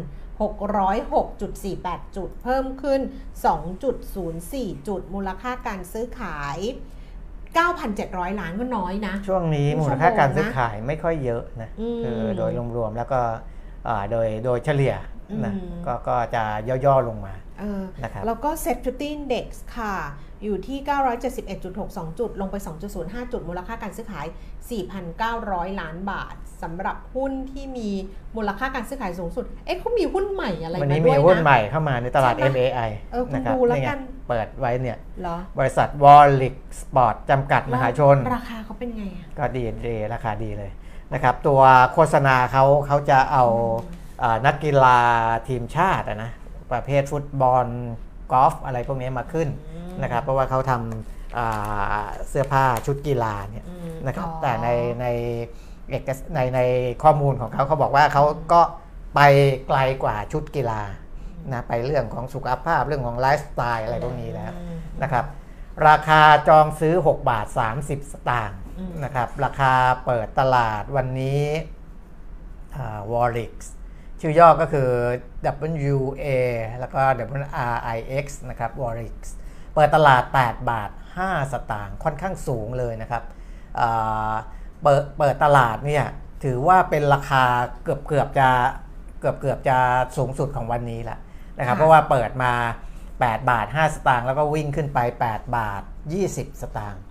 หกร้อยหกจุดสี่แปด จุดเพิ่มขึ้น สองจุดศูนย์สี่ จุดมูลค่าการซื้อขาย เก้าพันเจ็ดร้อยล้านก็น้อยนะช่วงนี้มูลค่าการซื้อขายไม่ค่อยเยอะนะคือโดยรวมๆแล้วก็โดยโดยเฉลี่ยนะก็จะย่อๆลงมานะครับแล้วก็ เซฟตี้ Index ค่ะอยู่ที่ เก้าร้อยเจ็ดสิบเอ็ดจุดหกสอง จุดลงไป สองจุดศูนย์ห้า จุดมูลค่าการซื้อขาย สี่พันเก้าร้อยล้านบาทสำหรับหุ้นที่มีมูลค่าการซื้อขายสูงสุดเอ๊ะเขามีหุ้นใหม่อะไรมาด้วยนะวันนี้มีหุ้นใหม่เข้ามาในตลาด เอ็ม เอ ไอ นะครับนี่ไงเปิดไว้เนี่ยบริษัท Worix ปอร์ตจำกัดมหาชนราคาเขาเป็นไงก็ดีดีราคาดีเลยนะครับตัวโฆษณาเขาเขาจะเอานักกีฬาทีมชาตินะประเภทฟุตบอลกอล์ฟอะไรพวกนี้มาขึ้นนะครับเพราะว่าเขาทำเสื้อผ้าชุดกีฬาเนี่ยนะครับแต่ในในเอกในในข้อมูลของเขาเขาบอกว่าเขาก็ไปไกลกว่าชุดกีฬานะไปเรื่องของสุขภาพเรื่องของไลฟ์สไตล์อะไรพวกนี้แล้วนะครับราคาจองซื้อหกบาทสามสิบสตางค์นะครับราคาเปิดตลาดวันนี้Worixชื่อย่อก็คือ ดับเบิลยู เอ แล้วก็ ดับเบิลยู อาร์ ไอ เอ็กซ์ นะครับ Worix เปิดตลาดแปดบาทห้าสตางค์ค่อนข้างสูงเลยนะครับเปิดเปิดตลาดเนี่ยถือว่าเป็นราคาเกือบเกือบจะเกือบเกือบจะสูงสุดของวันนี้ละนะครับเพราะว่าเปิดมาแปดบาทห้าสตางค์แล้วก็วิ่งขึ้นไปแปดบาทยี่สิบสตางค์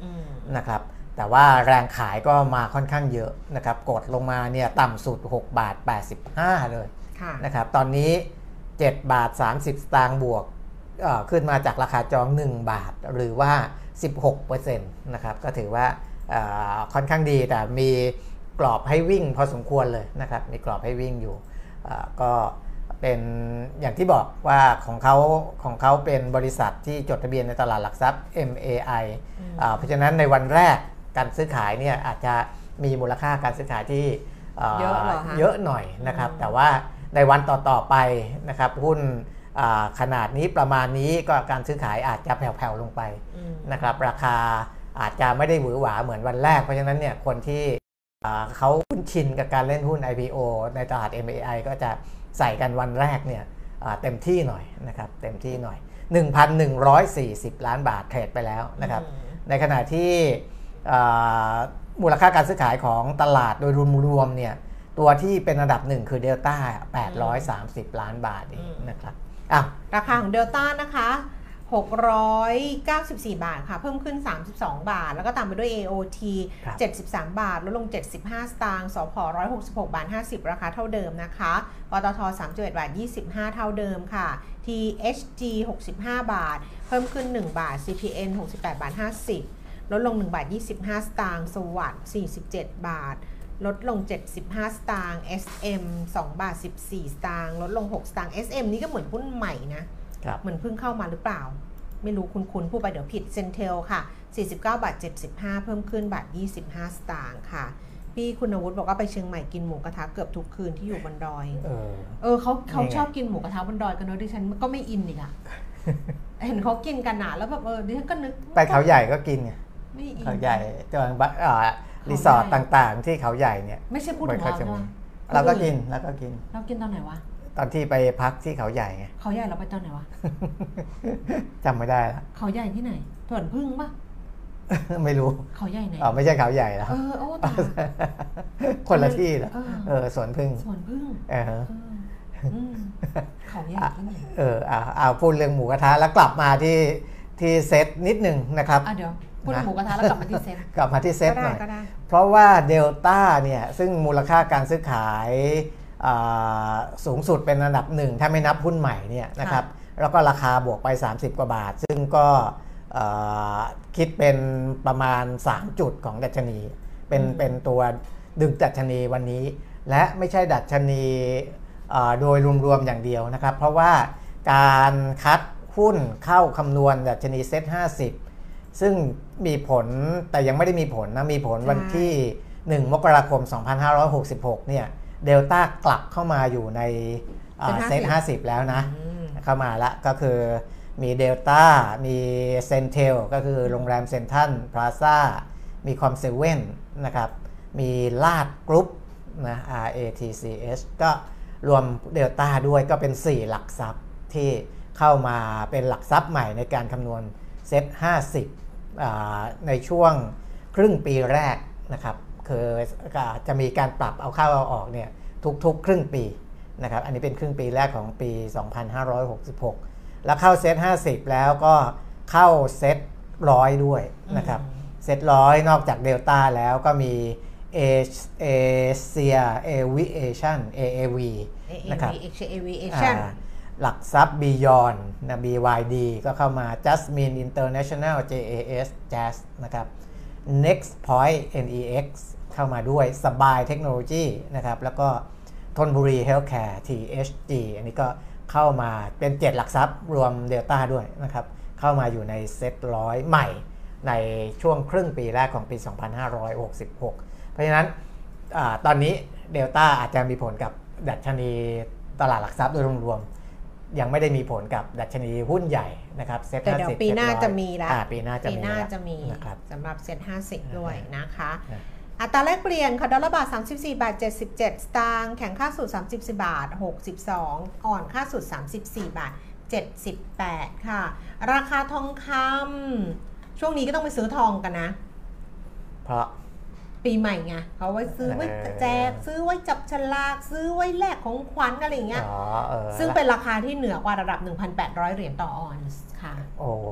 นะครับแต่ว่าแรงขายก็มาค่อนข้างเยอะนะครับกดลงมาเนี่ยต่ำสุดหกบาทแปดสิบห้าเลยนะครับตอนนี้เจ็ดบาทสามสิบสตางค์บวกขึ้นมาจากราคาจองหนึ่งบาทหรือว่า สิบหกเปอร์เซ็นต์ นะครับก็ถือว่าค่อนข้างดีแต่มีกรอบให้วิ่งพอสมควรเลยนะครับมีกรอบให้วิ่งอยู่ก็เป็นอย่างที่บอกว่าของเขาของเขาเป็นบริษัทที่จดทะเบียนในตลาดหลักทรัพย์ เอ็ม เอ ไอ เพราะฉะนั้นในวันแรกการซื้อขายเนี่ยอาจจะมีมูลค่าการซื้อขายที่เยอะเยอะหน่อยนะครับแต่ว่าในวันต่อๆไปนะครับหุ้นขนาดนี้ประมาณนี้ก็การซื้อขายอาจจะแผ่วๆลงไปนะครับราคาอาจจะไม่ได้หวือหวาเหมือนวันแรกเพราะฉะนั้นเนี่ยคนที่เขาคุ้นชินกับการเล่นหุ้น ไอ พี โอ ในตลาด เอ็ม เอ ไอ ก็จะใส่กันวันแรกเนี่ยเต็มที่หน่อยนะครับเต็มที่หน่อย หนึ่งพันหนึ่งร้อยสี่สิบล้านบาทเทรดไปแล้วนะครับในขณะที่มูลค่าการซื้อขายของตลาดโดยรวมๆเนี่ยตัวที่เป็นอันดับหนึ่งคือเดลต้าแปดร้อยสามสิบล้านบาทเองนะครับอ้าวราคาของเดลต้านะคะหกร้อยเก้าสิบสี่บาทค่ะเพิ่มขึ้นสามสิบสองบาทแล้วก็ตามไปด้วย เอ โอ ที เจ็ดสิบสามบาทลดลงเจ็ดสิบห้าสตางค์สผหนึ่งร้อยหกสิบหกบาทห้าสิบราคาเท่าเดิมนะคะปตทสามสิบเอ็ดบาทยี่สิบห้าเท่าเดิมค่ะ ที เอช จี หกสิบห้าบาทเพิ่มขึ้นหนึ่งบาท ซี พี เอ็น หกสิบแปดบาทห้าสิบลดลงหนึ่งบาทยี่สิบห้าสตางค์สวัสดิ์สี่สิบเจ็ดบาทลดลงเจ็ดสิบห้าสตางค์ เอส เอ็ม สองบาทสิบสี่สตางค์ลดลงหกสตางค์ เอส เอ็ม นี่ก็เหมือนหุ้นใหม่นะเหมือนเพิ่งเข้ามาหรือเปล่า ไม่รู้คุณคุณพูดไปเดี๋ยวผิดเซนเทลค่ะสี่สิบเก้าบาทเจ็ดสิบห้าเพิ่มขึ้นบาทยี่สิบห้าสตางค์ค่ะพี่คุณวุฒิบอกว่าไปเชียงใหม่กินหมูกระทะเกือบทุกคืนที่อยู่บนดอยเออเออเขาเขาชอบกินหมูกระทะบนดอยกันเนอะดิฉันก็ไม่อินอีกอ่ะเห็นเขากินกันหนาแล้วแบบเออดิฉันก็นึกไปเขาใหญ่ก็กินไงเขาใหญ่จังหวัดบ้านอ่ารีสอร์ทต่างๆที่เขาใหญ่เนี่ยไม่ใช่พูดถึงเราใช่ไหมเราก็กินแล้วก็กินเรากินตอนไหนวะตอนที่ไปพักที่เขาใหญ่ไงเขาใหญ่เราไปตอนไหนวะจำไม่ได้ละเขาใหญ่ที่ไหนสวนพึ่งปะไม่รู้เขาใหญ่ไหนอ๋อไม่ใช่เขาใหญ่แล้วเออโอ้ตายคนละที่ละเออสวนพึ่งสวนพึ่งเออเขาใหญ่ที่ไหนเออเอาพูดเรื่องหมูกระทะแล้วกลับมาที่ที่เซตนิดหนึ่งนะครับอ่ะเดี๋ยวพูดหมูกระทะแล้วกลับมาที่เซตกลับมาที่เซตหน่อยเพราะว่าเดลต้าเนี่ยซึ่งมูลค่าการซื้อขายสูงสุดเป็นอันดับหนึ่งถ้าไม่นับหุ้นใหม่เนี่ยนะครับแล้วก็ราคาบวกไปสามสิบกว่าบาทซึ่งก็คิดเป็นประมาณสามจุดของดัชนีเป็นเป็นตัวดึงดัชนีวันนี้และไม่ใช่ดัชนีโดยรวมๆอย่างเดียวนะครับเพราะว่าการคัดหุ้นเข้าคำนวณดัชนีเซ็ตห้าสิบซึ่งมีผลแต่ยังไม่ได้มีผลนะมีผลวันที่หนึ่งมกราคมสองพันห้าร้อยหกสิบหกเนี่ยเดลต้ากลับเข้ามาอยู่ในเซ็ตห้าสิบแล้วนะเข้ามาละก็คือมีเดลต้ามีเซนเทลก็คือโรงแรมเซ็นทรัลพลาซ่ามีคอมเซเว่นนะครับมีลาดกรุ๊ปนะ อาร์ เอ ที ซี เอช ก็รวมเดลต้าด้วยก็เป็นสี่หลักทรัพย์ที่เข้ามาเป็นหลักทรัพย์ใหม่ในการคำนวณเซ็ตห้าสิบในช่วงครึ่งปีแรกนะครับคือจะมีการปรับเอาเข้าเอาออกเนี่ยทุกๆครึ่งปีนะครับอันนี้เป็นครึ่งปีแรกของปีสองพันห้าร้อยหกสิบหกแล้วเข้าเซตห้าสิบแล้วก็เข้าเซตหนึ่งร้อยด้วยนะครับเซตหนึ่งร้อยนอกจากเดลต้าแล้วก็มีเอเอเซียเอวิเอชั่น เอ เอ วี นะครับ Aviation หลักทรัพย์ Beyond นะ บี วาย ดี ก็เข้ามา Jasmine International เจ เอ เอส Jazz นะครับNext Point เอ็น อี เอ็กซ์ เข้ามาด้วยสบายเทคโนโลยีนะครับแล้วก็ธนบุรีเฮลท์แคร์ ที เอช จี อันนี้ก็เข้ามาเป็นเจ็ดหลักทรัพย์รวมเดลต้าด้วยนะครับเข้ามาอยู่ในเซ็ตร้อยใหม่ในช่วงครึ่งปีแรกของปีสองพันห้าร้อยหกสิบหกเพราะฉะนั้นอตอนนี้เดลต้าอาจจะมีผลกับดัชนีตลาดหลักทรัพย์โดยรวมยังไม่ได้มีผลกับดัชนีหุ้นใหญ่นะครับเซ็ตห้าสิบปีหน้าจะมีแล้วปีหน้าจะมีนะครับสำหรับเซ็ตห้าสิบด้วยนะคะอัตราแลกเปลี่ยนค่ะดอลลาร์บาทสามสิบสี่บาทเจ็ดสิบเจ็ดสตางค์แข็งค่าสุดสามสิบสี่บาทหกสิบสองอ่อนค่าสุดสามสิบสี่บาทเจ็ดสิบแปดค่ะราคาทองคำช่วงนี้ก็ต้องไปซื้อทองกันนะเพราะปีใหม่ไงเขาไว้ซื้อไว้แจกซื้อไว้จับฉลากซื้อไว้แลกของขวัญอะไรอย่างเงี้ยซึ่งเป็นราคาที่เหนือกว่าระดับ หนึ่งพันแปดร้อยเหรียญต่อออนซ์ค่ะ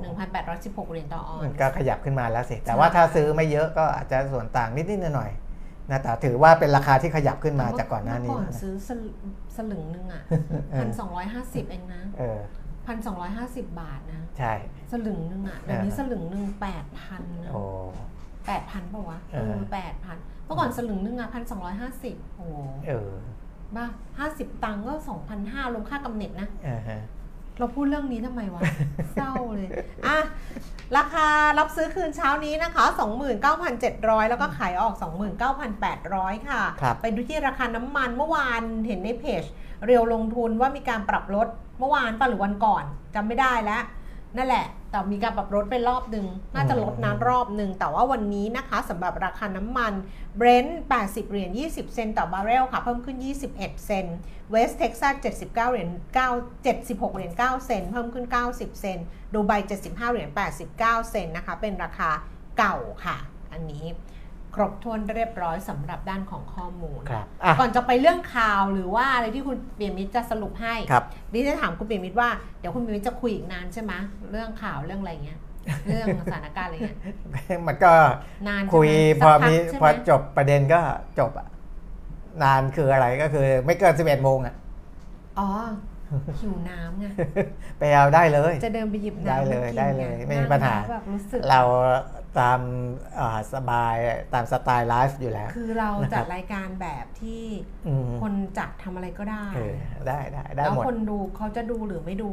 หนึ่งพันแปดร้อยสิบหกเหรียญต่อออนซ์ก็ขยับขึ้นมาแล้วสิแต่ว่าถ้าซื้อไม่เยอะก็อาจจะส่วนต่างนิดๆหน่อยๆนะแต่ถือว่าเป็นราคาที่ขยับขึ้นมาจากก่อนหน้านี้ก่อนซื้อสลึงนึงอ่ะ หนึ่งพันสองร้อยห้าสิบ เองนะหนึ่งพันสองร้อยห้าสิบบาทนะใช่สลึงนึงอ่ะเดี๋ยวนี้สลึงนึง แปดพัน นะแปดพันป่าววะเออแปดพันเมื่อก่อนสลึงนึงอ่ะพันสองร้อยห้าสิบโอ้เออบ้าห้าสิบตังค์ก็สองพันห้ารวมค่ากำเนิดนะเราพูดเรื่องนี้ทำไมวะเศร้าเลยอ่ะราคารับซื้อคืนเช้านี้นะคะ สองหมื่นเก้าพันเจ็ดร้อย แล้วก็ขายออก สองหมื่นเก้าพันแปดร้อย ค่ะไปดูที่ราคาน้ำมันเมื่อวานเห็นในเพจเรียวลงทุนว่ามีการปรับลดเมื่อวานป่ะหรือวันก่อนจำไม่ได้แล้วนั่นแหละแต่มีการปรับลดไปรอบหนึ่งน่าจะลดน้ำรอบหนึ่งแต่ว่าวันนี้นะคะสำหรับราคาน้ำมันเบรนท์แปดสิบเหรียญยี่สิบเซนต์ต่อบาร์เรลค่ะเพิ่มขึ้นยี่สิบเอ็ดเซนต์เวสเท็กซัสเจ็ดสิบเก้าเหรียญเก้าเจ็ดสิบหกเหรียญเก้าเซนต์เพิ่มขึ้นเก้าสิบเซนต์ดูไบเจ็ดสิบห้าเหรียญแปดสิบเก้าเซนต์นะคะเป็นราคาเก่าค่ะอันนี้ครบถ้วนเรียบร้อยสำหรับด้านของข้อมูลก่อนจะไปเรื่องข่าวหรือว่าอะไรที่คุณเปียมิตรจะสรุปให้ดิฉันถามคุณเปียมิตรว่าเดี๋ยวคุณเปียมิตรจะคุยอีกนานใช่ไหมเรื่องข่าวเรื่องอะไรเงี้ยเรื่องสถานการณ์อะไรเงี้ยมันก็คุยพอมีพอจบประเด็นก็จบอะนานคืออะไรก็คือไม่เกินสิบเอ็ดโมงอะอ๋อหิวน้ำไงไปเอาได้เลยจะเดินไปหยิบน้ำได้เลยได้เลยไม่มีปัญหาเราตามสบายตามสไตล์ไลฟ์อยู่แล้วคือเราจัดรายการแบบที่คนจัดทำอะไรก็ได้ได้ได้ได้หมดแล้วคนดูเขาจะดูหรือไม่ดู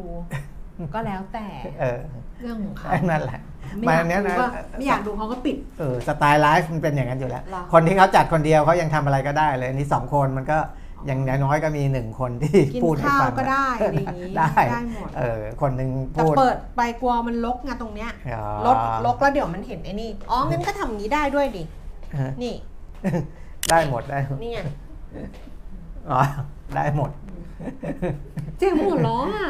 ก็แล้วแต่เรื่องของเขานั่นแหละไม่อยากดูเขาก็ปิดเออสไตล์ไลฟ์มันเป็นอย่างนั้นอยู่แล้วคนที่เขาจัดคนเดียวเขายังทำอะไรก็ได้เลยนี่สองคนมันก็อย่างน้อยก็มีหนึ่งคนที่พูดให้ฟังก็ได้ได้หมดเออคนนึงพูดแต่เปิดไปกลัวมันรกไงตรงเนี้ยรกรกแล้วเดี๋ยวมันเห็นไอ้นี่อ๋องั้นก็ทำอย่างนี้ได้ด้วยดินี่ได้หมดได้นี่ไงอ๋อได้หมดเจ๊หัวล้ออ่ะ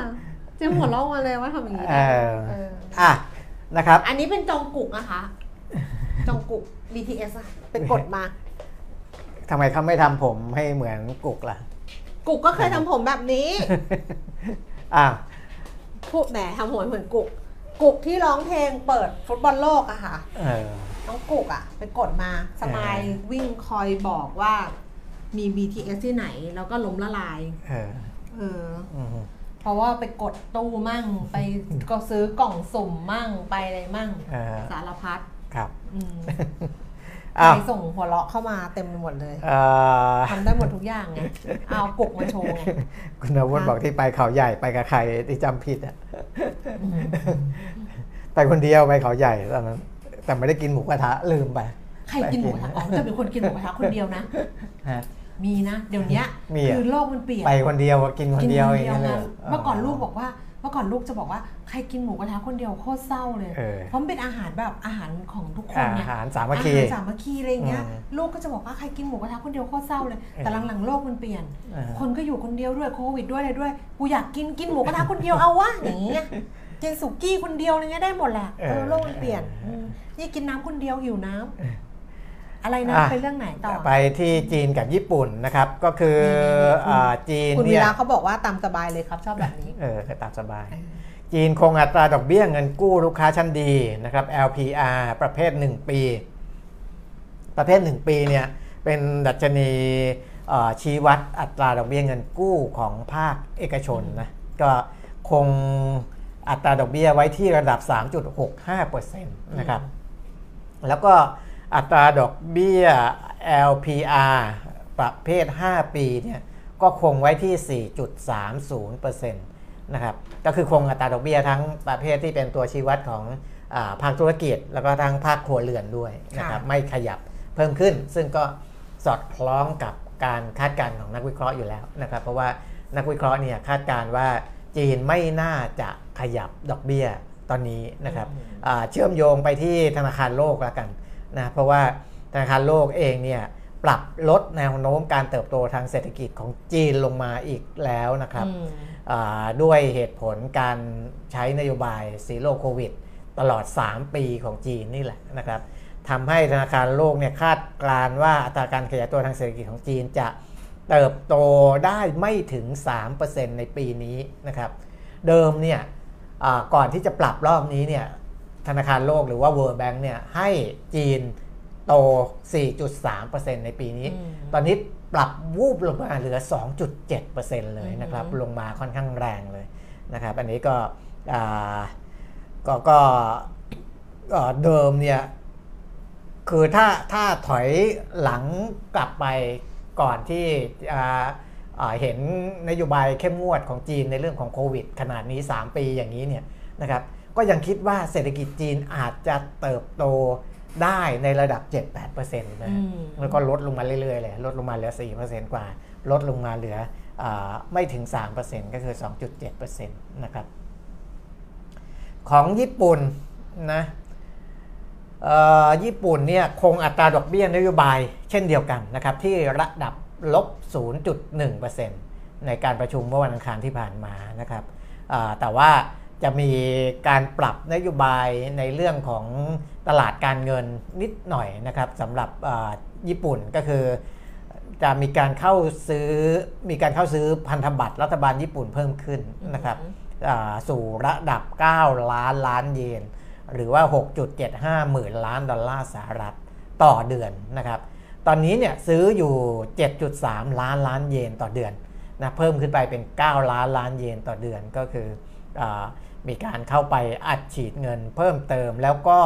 เจ๊หัวล้อมาเลยว่าทำอย่างนี้เอออ่ะนะครับอันนี้เป็นจงกุกนะคะจงกุก บี ที เอส อ่ะเป็นกดมาทำไมเขาไม่ทำผมให้เหมือนกุกล่ะกุกก็เคยทำผมแบบนี้อ่ะพูดแหมทำหัวเหมือนกุกกุกที่ร้องเพลงเปิดฟุตบอลโลกอะค่ะน้องกุกอะไปกดมาสมายวิ่งคอยบอกว่ามี บี ที เอส ที่ไหนแล้วก็ล้มละลายเออเออเพราะว่าไปกดตู้มั่งไปก็ซื้อกล่องสุ่มมั่งไปอะไรมั่งสารพัดครับไปส่งหัวเราะเข้ามาเต็มไปหมดเลยทำได้หมดทุกอย่างไงเอากกมาโชว์คุณนวัดบอกที่ไปเขาใหญ่ไปกับใครที่จำผิดอ่ะไปคนเดียวไปเขาใหญ่ตอนนั้นแต่ไม่ได้กินหมูกระทะลืมไปใครกินหมูกระทะอ๋อจะเป็นคนกินหมูกระทะคนเดียวนะมีนะเดี๋ยวนี้คือโลกมันเปลี่ยนไปคนเดียวกินคนเดียวอย่างเงี้ยเลยเมื่อก่อนลูกบอกว่าเมื่อก่อนลูกจะบอกว่าใครกินหมูกระทะคนเดียวโคตรเศร้าเลยเพราะมันเป็นอาหารแบบอาหารของทุกคนเนี่ยอาหารสามัคคีอาหารสามัคคีอะไรเงี้ยลูกก็จะบอกว่าใครกินหมูกระทะคนเดียวโคตรเศร้าเลยแต่หลังๆโลกมันเปลี่ยนคนก็อยู่คนเดียวด้วยโควิดด้วยเลยด้วยกูอยากกินกินหมูกระทะคนเดียวเอาวะอย่างเงี้ยกินสุกี้คนเดียวอะไรเงี้ยได้หมดแหละโลกมันเปลี่ยนนี่กินน้ำคนเดียวหิวน้ำอะไรนะไปเรื่องไหนต่อไปที่จีนกับญี่ปุ่นนะครับก็คือจีนคุณวีระเขาบอกว่าตามสบายเลยครับชอบแบบนี้เออตามสบายจีนคงอัตราดอกเบี้ยเงินกู้ลูกค้าชั้นดีนะครับ แอล พี อาร์ ประเภทหนึ่งปีประเภทหนึ่งปีเนี่ยเป็นดัชนีชี้วัดอัตราดอกเบี้ยเงินกู้ของภาคเอกชนนะก็คงอัตราดอกเบี้ยไว้ที่ระดับ สามจุดหกห้าเปอร์เซ็นต์ นะครับแล้วก็อัตราดอกเบี้ย แอล พี อาร์ ประเภทห้าปีเนี่ยก็คงไว้ที่ สี่จุดสามศูนย์เปอร์เซ็นต์ นะครับก็คือคงอัตราดอกเบี้ยทั้งประเภทที่เป็นตัวชี้วัดของอ่าภาคธุรกิจแล้วก็ทั้งภาคครัวเรือนด้วยนะครับไม่ขยับเพิ่มขึ้นซึ่งก็สอดคล้องกับการคาดการณ์ของนักวิเคราะห์อยู่แล้วนะครับเพราะว่านักวิเคราะห์เนี่ยคาดการณ์ว่าจีนไม่น่าจะขยับดอกเบี้ยตอนนี้นะครับอ่าเชื่อมโยงไปที่ธนาคารโลกแล้วกันนะเพราะว่าธนาคารโลกเองเนี่ยปรับลดแนวโน้มการเติบโตทางเศรษฐกิจของจีนลงมาอีกแล้วนะครับด้วยเหตุผลการใช้นโยบายสีโลโควิดตลอดสามปีของจีนนี่แหละนะครับทำให้ธนาคารโลกเนี่ยคาดการณ์ว่าอัตราการขยายตัวทางเศรษฐกิจของจีนจะเติบโตได้ไม่ถึง สามเปอร์เซ็นต์ ในปีนี้นะครับเดิมเนี่ยก่อนที่จะปรับรอบนี้เนี่ยธนาคารโลกหรือว่า World Bank เนี่ยให้จีนโต สี่จุดสามเปอร์เซ็นต์ ในปีนี้ตอนนี้ปรับวูบลงมาเหลือ สองจุดเจ็ดเปอร์เซ็นต์ เลยนะครับลงมาค่อนข้างแรงเลยนะครับอันนี้ก็ก็ก็เดิมเนี่ยคือถ้าถ้าถอยหลังกลับไปก่อนที่เห็นนโยบายเข้มงวดของจีนในเรื่องของโควิดขนาดนี้สามปีอย่างนี้เนี่ยนะครับก็ยังคิดว่าเศรษฐกิจจีนอาจจะเติบโตได้ในระดับ เจ็ดถึงแปดเปอร์เซ็นต์ นะแล้วก็ลดลงมาเรื่อยๆเลยลดลงมาเหลือ สี่เปอร์เซ็นต์ กว่าลดลงมาเหลือไม่ถึง สามเปอร์เซ็นต์ ก็คือ สองจุดเจ็ดเปอร์เซ็นต์ นะครับของญี่ปุ่นนะญี่ปุ่นเนี่ยคงอัตราดอกเบี้ยนโยบายเช่นเดียวกันนะครับที่ระดับลบ ศูนย์จุดหนึ่งเปอร์เซ็นต์ ในการประชุมเมื่อวันอังคารที่ผ่านมานะครับแต่ว่าจะมีการปรับนโยบายในเรื่องของตลาดการเงินนิดหน่อยนะครับสำหรับญี่ปุ่นก็คือจะมีการเข้าซื้อมีการเข้าซื้อพันธบัตรรัฐบาลญี่ปุ่นเพิ่มขึ้นนะครับสู่ระดับเก้าล้านล้านเยนหรือว่า หกจุดเจ็ดห้า หมื่นล้านดอลลาร์สหรัฐต่อเดือนนะครับตอนนี้เนี่ยซื้ออยู่ เจ็ดจุดสาม ล้านล้านเยนต่อเดือนนะเพิ่มขึ้นไปเป็นเก้าล้านล้านเยนต่อเดือนก็คือมีการเข้าไปอัดฉีดเงินเพิ่มเติมแล้วก็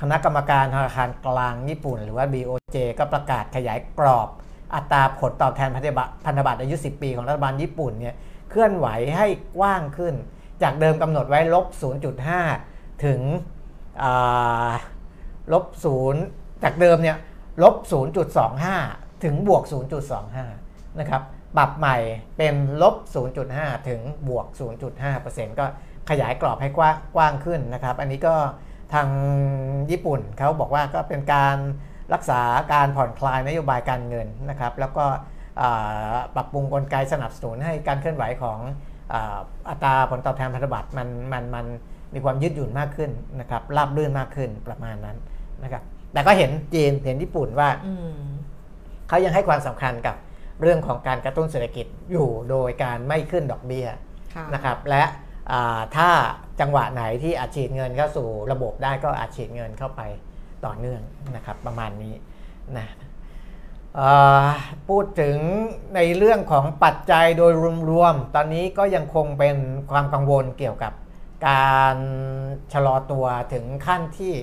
คณะกรรมการธนาคารกลางญี่ปุ่นหรือว่า บี โอ เจ ก็ประกาศขยายกรอบอัตราผลตอบแทนพันธบัตรอายุสิบปีของรัฐบาลญี่ปุ่นเนี่ยเคลื่อนไหวให้กว้างขึ้น จากเดิมกำหนดไว้ลบ ศูนย์จุดห้า ถึงลบศูนย์จากเดิมเนี่ยลบ ศูนย์จุดสองห้า ถึงบวก ศูนย์จุดสองห้า นะครับปรับใหม่เป็นลบ ศูนย์จุดห้า ถึงบวก ศูนย์จุดห้าเปอร์เซ็นต์ ก็ขยายกรอบให้กว้างขึ้นนะครับอันนี้ก็ทางญี่ปุ่นเขาบอกว่าก็เป็นการรักษาการผ่อนคลายนโยบายการเงินนะครับแล้วก็ปรับปรุงกลไกสนับสนุนให้การเคลื่อนไหวของอัตราผลตอบแทนพันธบัตรมันมันมันมีความยืดหยุ่นมากขึ้นนะครับราบรื่นมากขึ้นประมาณนั้นนะครับแต่ก็เห็นจีนเห็นญี่ปุ่นว่าเขายังให้ความสำคัญกับเรื่องของการกระตุ้นเศรษฐกิจอยู่โดยการไม่ขึ้นดอกเบี้ยนะครับและถ้าจังหวะไหนที่อัดฉีดเงินเข้าสู่ระบบได้ก็อัดฉีดเงินเข้าไปต่อเนื่องนะครับประมาณนี้นะพูดถึงในเรื่องของปัจจัยโดยรวมๆตอนนี้ก็ยังคงเป็นความกังวลเกี่ยวกับการชะลอตัวถึงขั้นที่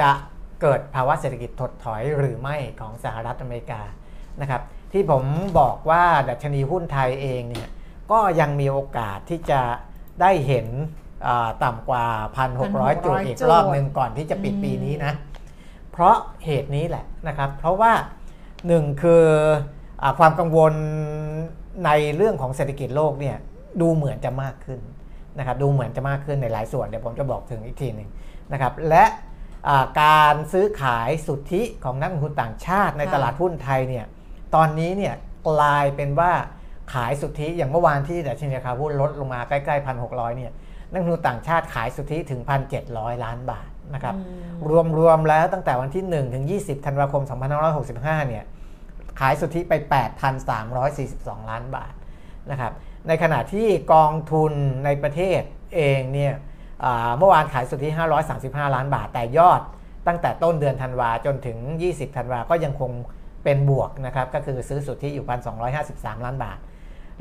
จะเกิดภาวะเศรษฐกิจถดถอยหรือไม่ของสหรัฐอเมริกานะครับที่ผมบอกว่าดัชนีหุ้นไทยเองเนี่ยก็ยังมีโอกาสที่จะได้เห็นต่ำกว่า หนึ่งพันหกร้อย จุดอีกรอบหนึ่งก่อนที่จะปิดปีนี้นะเพราะเหตุนี้แหละนะครับเพราะว่าหนึ่งคือความกังวลในเรื่องของเศรษฐกิจโลกเนี่ยดูเหมือนจะมากขึ้นนะครับดูเหมือนจะมากขึ้นในหลายส่วนเดี๋ยวผมจะบอกถึงอีกทีหนึ่งนะครับและการซื้อขายสุทธิของนักลงทุนต่างชาติในตลาดหุ้นไทยเนี่ยตอนนี้เนี่ยกลายเป็นว่าขายสุทธิอย่างเมื่อวานที่ดัชนีราคาหุ้นลดลงมาใกล้ๆ หนึ่งพันหกร้อย เนี่ยนักลงทุนต่างชาติขายสุทธิถึง หนึ่งพันเจ็ดร้อย ล้านบาทนะครับรวมๆแล้วตั้งแต่วันที่หนึ่งถึงยี่สิบธันวาคมสองพันห้าร้อยหกสิบห้าเนี่ยขายสุทธิไป แปดพันสามร้อยสี่สิบสอง ล้านบาทนะครับในขณะที่กองทุนในประเทศเองเนี่ยเมื่อวานขายสุทธิห้าร้อยสามสิบห้าล้านบาทแต่ยอดตั้งแต่ต้นเดือนธันวาจนถึงยี่สิบธันวาก็ยังคงเป็นบวกนะครับก็คือซื้อสุทธิอยู่ หนึ่งพันสองร้อยห้าสิบสาม ล้านบาท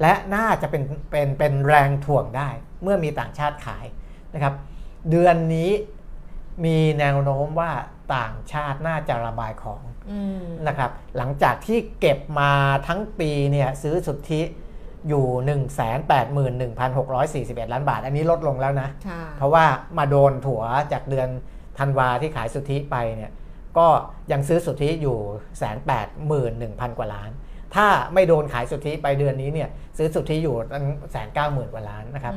และน่าจะเป็นเป็นเป็นแรงถ่วงได้เมื่อมีต่างชาติขายนะครับเดือนนี้มีแนวโน้มว่าต่างชาติน่าจะระบายของนะครับหลังจากที่เก็บมาทั้งปีเนี่ยซื้อสุทธิอยู่ หนึ่งแสนแปดหมื่นหนึ่งพันหกร้อยสี่สิบเอ็ด ล้านบาทอันนี้ลดลงแล้วนะเพราะว่ามาโดนถั่วจากเดือนธันวาที่ขายสุทธิไปเนี่ยก็ยังซื้อสุทธิอยู่ หนึ่งแสนแปดหมื่นหนึ่งพัน กว่าล้านถ้าไม่โดนขายสุทธิไปเดือนนี้เนี่ยซื้อสุทธิอยู่ หนึ่งแสนเก้าหมื่น กว่าล้านนะครับ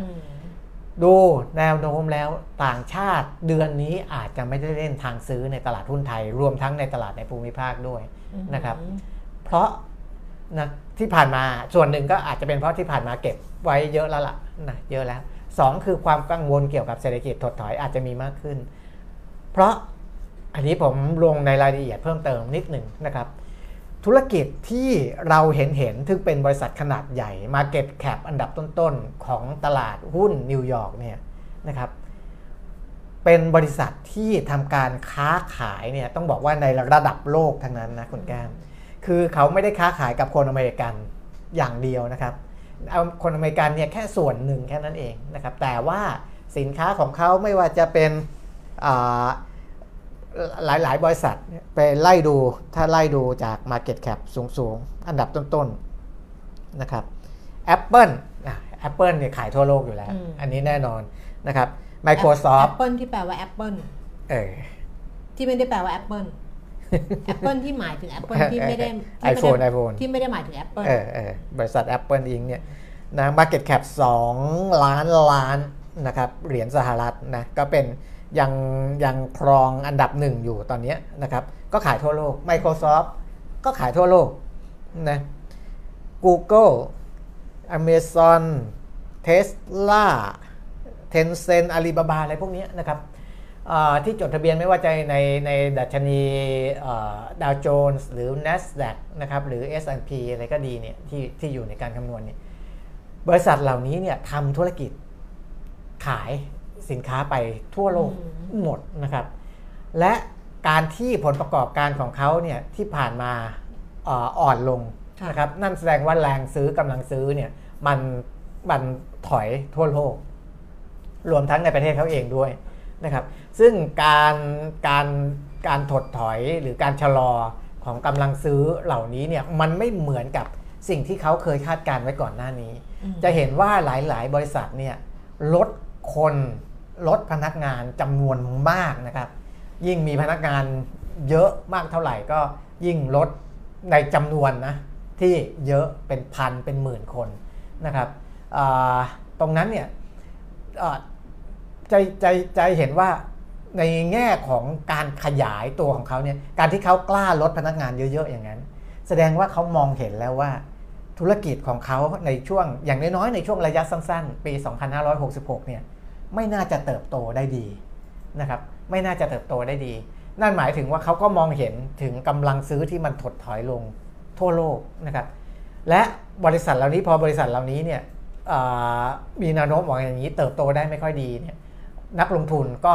ดูแนวโน้มแล้วต่างชาติเดือนนี้อาจจะไม่ได้เล่นทางซื้อในตลาดหุ้นไทยรวมทั้งในตลาดในภูมิภาคด้วยนะครับเพราะนะที่ผ่านมาส่วนหนึ่งก็อาจจะเป็นเพราะที่ผ่านมาเก็บไว้เยอะแล้วล่ะนะเยอะแล้วสองคือความกังวลเกี่ยวกับเศรษฐกิจถดถอยอาจจะมีมากขึ้นเพราะอันนี้ผมลงในรายละเอียดเพิ่มเติมนิดหนึ่งนะครับธุรกิจที่เราเห็นเห็นถึงเป็นบริษัทขนาดใหญ่ Market Cap อันดับต้นๆของตลาดหุ้นนิวยอร์กเนี่ยนะครับเป็นบริษัทที่ทำการค้าขายเนี่ยต้องบอกว่าในระดับโลกทั้งนั้นนะคุณแก้มคือเขาไม่ได้ค้าขายกับคนอเมริกันอย่างเดียวนะครับเอาคนอเมริกันเนี่ยแค่ส่วนหนึ่งแค่นั้นเองนะครับแต่ว่าสินค้าของเขาไม่ว่าจะเป็นหลายๆบริษัทไปไล่ดูถ้าไล่ดูจาก Market Cap สูงๆอันดับต้นๆนะครับ Apple นะ Apple เนี่ยขายทั่วโลกอยู่แล้ว อ, อันนี้แน่นอนนะครับ Microsoft Apple ที่แปลว่า Apple เออที่ไม่ได้แปลว่า Apple Apple ที่หมายถึง Apple ที่ไม่ได้ iPhone iPhone ที่ไม่ได้หมายถึง Apple เออเออบริษัท Apple อิงเนี่ยนะ Market Cap สองล้านล้านนะครับเหรียญสหรัฐนะก็เป็นยังยังครองอันดับหนึ่งอยู่ตอนนี้นะครับก็ขายทั่วโลก Microsoft ก็ขายทั่วโลกนะ Google Amazon Tesla Tencent Alibaba อะไรพวกนี้นะครับที่จดทะเบียนไม่ว่าจะในในดัชนีดาวโจนส์หรือ NASDAQ นะครับหรือ เอส แอนด์ พี อะไรก็ดีเนี่ยที่ที่อยู่ในการคำนวณเนี่ยบริษัทเหล่านี้เนี่ยทำธุรกิจขายสินค้าไปทั่วโลกหมดนะครับและการที่ผลประกอบการของเขาเนี่ยที่ผ่านมาอ่อนลงนะครับนั่นแสดงว่าแรงซื้อกำลังซื้อเนี่ยมันมันถอยทั่วโลกรวมทั้งในประเทศเขาเองด้วยนะครับซึ่งการการการถดถอยหรือการชะลอของกำลังซื้อเหล่านี้เนี่ยมันไม่เหมือนกับสิ่งที่เขาเคยคาดการไว้ก่อนหน้านี้จะเห็นว่าหลายๆบริษัทเนี่ยลด คนลดพนักงานจำนวนมากนะครับยิ่งมีพนักงานเยอะมากเท่าไหร่ก็ยิ่งลดในจำนวนนะที่เยอะเป็นพันเป็นหมื่นคนนะครับตรงนั้นเนี่ยใจใจใจเห็นว่าในแง่ของการขยายตัวของเขาเนี่ยการที่เขากล้าลดพนักงานเยอะๆอย่างนั้นแสดงว่าเขามองเห็นแล้วว่าธุรกิจของเขาในช่วงอย่างน้อยๆในช่วงระยะสั้นๆปีสองพันห้าร้อยหกสิบหกเนี่ยไม่น่าจะเติบโตได้ดีนะครับไม่น่าจะเติบโตได้ดีนั่นหมายถึงว่าเขาก็มองเห็นถึงกำลังซื้อที่มันถดถอยลงทั่วโลกนะครับและบริษัทเหล่านี้พอบริษัทเหล่านี้เนี่ยมีแนวโน้มว่าอย่างนี้เติบโตได้ไม่ค่อยดีเนี่ยนักลงทุนก็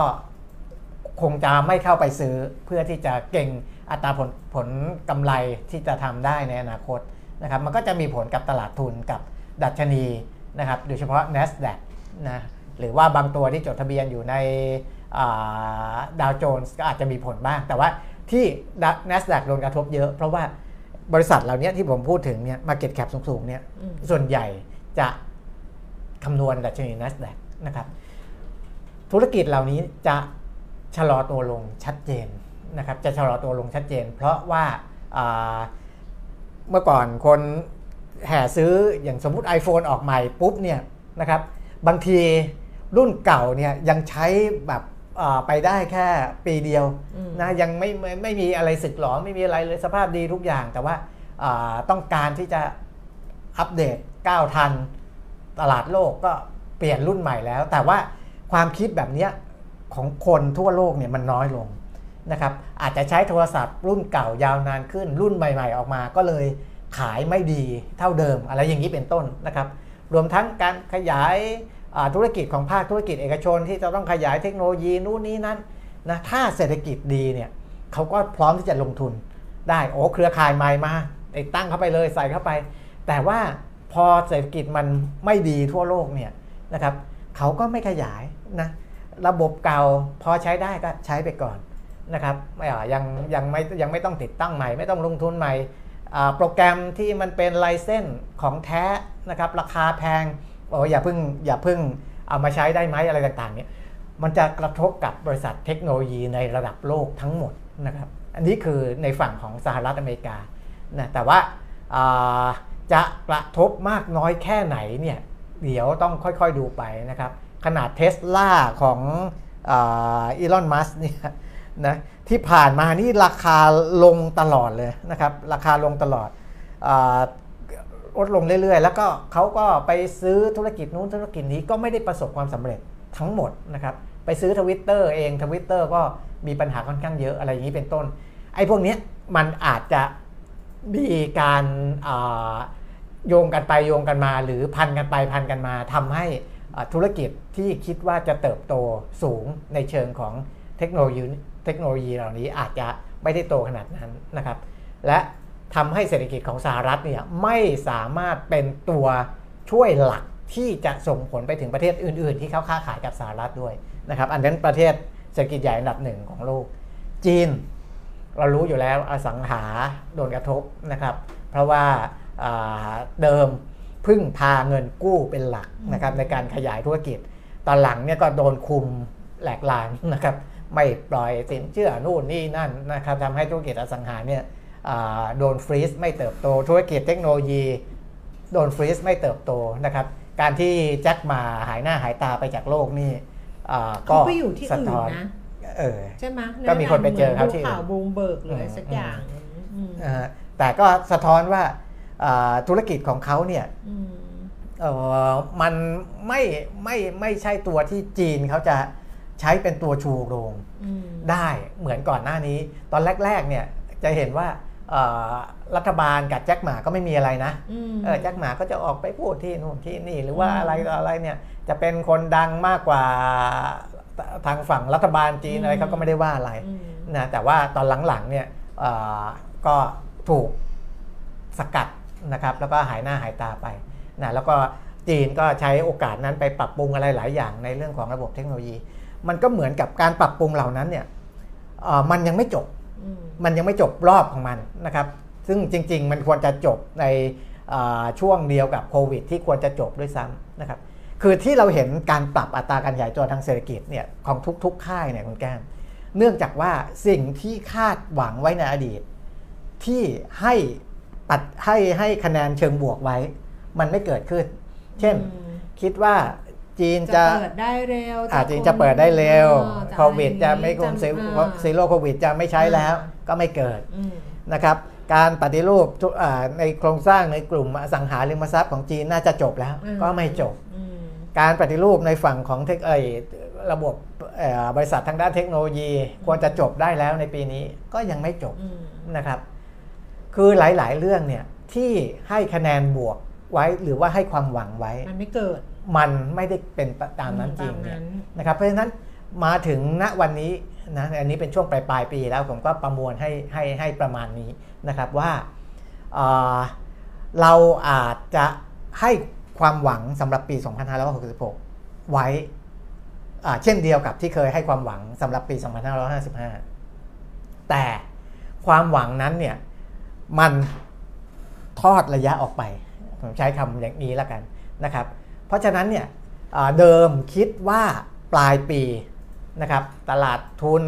คงจะไม่เข้าไปซื้อเพื่อที่จะเก่งอัตราผลผลกำไรที่จะทำได้ในอนาคตนะครับมันก็จะมีผลกับตลาดทุนกับดัชนีนะครับโดยเฉพาะ NASDAQ นะหรือว่าบางตัวที่จดทะเบียนอยู่ในดาวโจนส์ก็อาจจะมีผลบ้างแต่ว่าที่ NASDAQ โดนกระทบเยอะเพราะว่าบริษัทเหล่านี้ที่ผมพูดถึงเนี่ย Market Cap สูงๆเนี่ยส่วนใหญ่จะคำนวณดัชนี NASDAQ นะครับธุรกิจเหล่านี้จะชะลอตัวลงชัดเจนนะครับจะชะลอตัวลงชัดเจนเพราะว่าเมื่อก่อนคนแห่ซื้ออย่างสมมุติ iPhone ออกใหม่ปุ๊บเนี่ยนะครับบางทีรุ่นเก่าเนี่ยยังใช้แบบไปได้แค่ปีเดียวนะยังไม่ไม่ไม่มีอะไรสึกหรอไม่มีอะไรเลยสภาพดีทุกอย่างแต่ว่าต้องการที่จะอัปเดตก้าวทันตลาดโลกก็เปลี่ยนรุ่นใหม่แล้วแต่ว่าความคิดแบบนี้ของคนทั่วโลกเนี่ยมันน้อยลงนะครับอาจจะใช้โทรศัพท์รุ่นเก่ายาวนานขึ้นรุ่นใหม่ๆออกมาก็เลยขายไม่ดีเท่าเดิมอะไรอย่างนี้เป็นต้นนะครับรวมทั้งการขยายธุรกิจของภาคธุรกิจเอกชนที่จะต้องขยายเทคโนโลยีนู่นนี้นั้นนะถ้าเศรษฐกิจดีเนี่ยเขาก็พร้อมที่จะลงทุนได้โอ้เครือข่ายใหม่มาติดตั้งเข้าไปเลยใส่เข้าไปแต่ว่าพอเศรษฐกิจมันไม่ดีทั่วโลกเนี่ยนะครับเขาก็ไม่ขยายนะระบบเก่าพอใช้ได้ก็ใช้ไปก่อนนะครับยังยังไม่ยังไม่ต้องติดตั้งใหม่ไม่ต้องลงทุนใหม่โปรแกรมที่มันเป็นไลเซนส์ของแท้นะครับราคาแพงโอ้อย่าเพิ่งอย่าเพิ่งเอามาใช้ได้ไหมอะไรต่างๆเนี่ยมันจะกระทบกับบริษัทเทคโนโลยีในระดับโลกทั้งหมดนะครับอันนี้คือในฝั่งของสหรัฐอเมริกานะแต่ว่าจะกระทบมากน้อยแค่ไหนเนี่ยเดี๋ยวต้องค่อยๆดูไปนะครับขนาดเทสลาของอีลอนมัสก์เนี่ยนะที่ผ่านมานี่ราคาลงตลอดเลยนะครับราคาลงตลอดลดลงเรื่อยๆแล้วก็เขาก็ไปซื้อธุรกิจนู้นธุรกิจนี้ก็ไม่ได้ประสบความสำเร็จทั้งหมดนะครับไปซื้อ Twitter เอง Twitter ก็มีปัญหาค่อนข้างเยอะอะไรอย่างนี้เป็นต้นไอ้พวกนี้มันอาจจะมีการโยงกันไปโยงกันมาหรือพันกันไปพันกันมาทำให้ธุรกิจที่คิดว่าจะเติบโตสูงในเชิงของเทคโนโลยีเทคโนโลยีเหล่านี้อาจจะไม่ได้โตขนาดนั้นนะครับและทำให้เศรษฐกิจของสหรัฐเนี่ยไม่สามารถเป็นตัวช่วยหลักที่จะส่งผลไปถึงประเทศอื่นๆที่เขาค้าขายกับสหรัฐด้วยนะครับอันนั้นประเทศเศรษฐกิจใหญ่อันดับหนึ่งของโลกจีนเรารู้อยู่แล้วอสังหาโดนกระทบนะครับเพราะว่าเดิมพึ่งพาเงินกู้เป็นหลักนะครับในการขยายธุรกิจตอนหลังเนี่ยก็โดนคุมแหลกลานนะครับไม่ปล่อยสินเชื่อนู่นนี่นั่นนะครับทำให้ธุรกิจอสังหาเนี่ยโดนฟรีซไม่เติบโตธุรกิจเทคโนโลยีโดนฟรีซไม่เติบโตนะครับการที่แจ็คมาหายหน้าหายตาไปจากโลกนี่ก็ไปอยู่ที่อื่นนะเออใช่ไหมก็มีคนไปเจอเขาที่ข่าวบูมเบิร์กเลยสักอย่างแต่ก็สะท้อนว่าธุรกิจของเขาเนี่ยมันไม่ไม่ไม่ใช่ตัวที่จีนเขาจะใช้เป็นตัวชูโรงได้เหมือนก่อนหน้านี้ตอนแรกๆเนี่ยจะเห็นว่ารัฐบาลกับแจ็คหม่าก็ไม่มีอะไรนะแจ็คหม่าก็จะออกไปพูดที่นู่นที่นี่หรือว่าอะไรอะไรเนี่ยจะเป็นคนดังมากกว่าทางฝั่งรัฐบาลจีนอะไรเขาก็ไม่ได้ว่าอะไรนะแต่ว่าตอนหลังๆเนี่ยก็ถูกสกัดนะครับแล้วก็หายหน้าหายตาไปนะแล้วก็จีนก็ใช้โอกาสนั้นไปปรับปรุงอะไรหลายอย่างในเรื่องของระบบเทคโนโลยีมันก็เหมือนกับการปรับปรุงเหล่านั้นเนี่ยมันยังไม่จบมันยังไม่จบรอบของมันนะครับซึ่งจริงๆมันควรจะจบในช่วงเดียวกับโควิดที่ควรจะจบด้วยซ้ำนะครับ คือที่เราเห็นการปรับอัตราการขยายตัวทางเศรษฐกิจเนี่ยของทุกๆค่ายเนี่ยคุณแก้มเนื่องจากว่าสิ่งที่คาดหวังไว้ในอดีตที่ให้ปัดให้ให้คะแนนเชิงบวกไว้มันไม่เกิดขึ้นเช่นคิดว่าจีนจะเปิดได้เร็วจีนจะเปิดได้เร็วโควิดจะไม่คุมซีโร่โควิดจะไม่ใช้แล้วก็ไม่เกิดนะครับการปฏิรูปในโครงสร้างในกลุ่มอสังหาริมทรัพย์ของจีนน่าจะจบแล้วก็ไม่จบการปฏิรูปในฝั่งของเทคไอระบบบริษัททางด้านเทคโนโลยีควรจะจบได้แล้วในปีนี้ก็ยังไม่จบนะครับคือหลายๆเรื่องเนี่ยที่ให้คะแนนบวกไว้หรือว่าให้ความหวังไว้มันไม่เกิดมันไม่ได้เป็นตามนั้นจริงเนี่ยนะครับเพราะฉะนั้นมาถึงณวันนี้นะอันนี้เป็นช่วงปลายปลายปีแล้วผมก็ประมวลให้ให้ให้ประมาณนี้นะครับว่าเราอาจจะให้ความหวังสำหรับปีสองพันห้าร้อยหกสิบหกไว้เช่นเดียวกับที่เคยให้ความหวังสำหรับปีสองพันห้าร้อยห้าสิบห้าแต่ความหวังนั้นเนี่ยมันทอดระยะออกไปผมใช้คำอย่างนี้ละกันนะครับเพราะฉะนั้นเนี่ยเดิมคิดว่าปลายปีนะครับตลาดทุน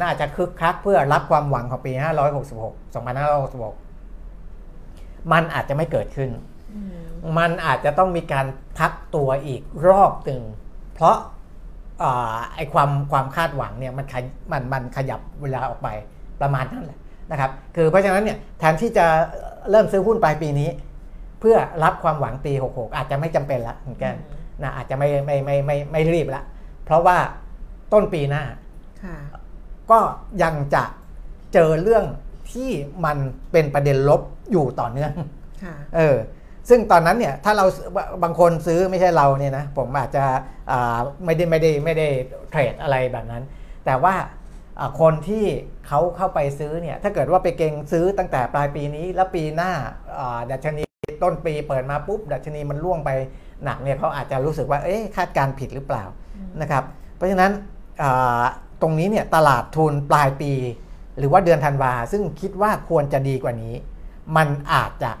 น่าจะคึกคักเพื่อรับความหวังของปีสองพันห้าร้อยหกสิบหกมันอาจจะไม่เกิดขึ้นมันอาจจะต้องมีการพักตัวอีกรอบหนึ่งเพราะไอ้ความความคาดหวังเนี่ยมันมันมันขยับเวลาออกไปประมาณนั้นแหละนะครับคือเพราะฉะนั้นเนี่ยแทนที่จะเริ่มซื้อหุ้นปลายปีนี้เพื่อรับความหวังปีหกสิบหกอาจจะไม่จำเป็นละเหมือนกันนะอาจจะไม่ไม่ไม่ไม่ไม่รีบละเพราะว่าต้นปีหน้าก็ยังจะเจอเรื่องที่มันเป็นประเด็นลบอยู่ต่อเนื่องเออซึ่งตอนนั้นเนี่ยถ้าเราบางคนซื้อไม่ใช่เราเนี่ยนะผมอาจจะไม่ได้ไม่ได้ไม่ได้เทรดอะไรแบบนั้นแต่ว่าคนที่เขาเข้าไปซื้อเนี่ยถ้าเกิดว่าไปเก็งซื้อตั้งแต่ปลายปีนี้แล้วปีหน้าดัชนีต้นปีเปิดมาปุ๊บดัชนีมันล่วงไปหนักเนี่ยเขาอาจจะรู้สึกว่าเอ๊ะคาดการผิดหรือเปล่านะครับเพราะฉะนั้นตรงนี้เนี่ยตลาดทุนปลายปีหรือว่าเดือนธันวาซึ่งคิดว่าควรจะดีกว่านี้มันอาจจะ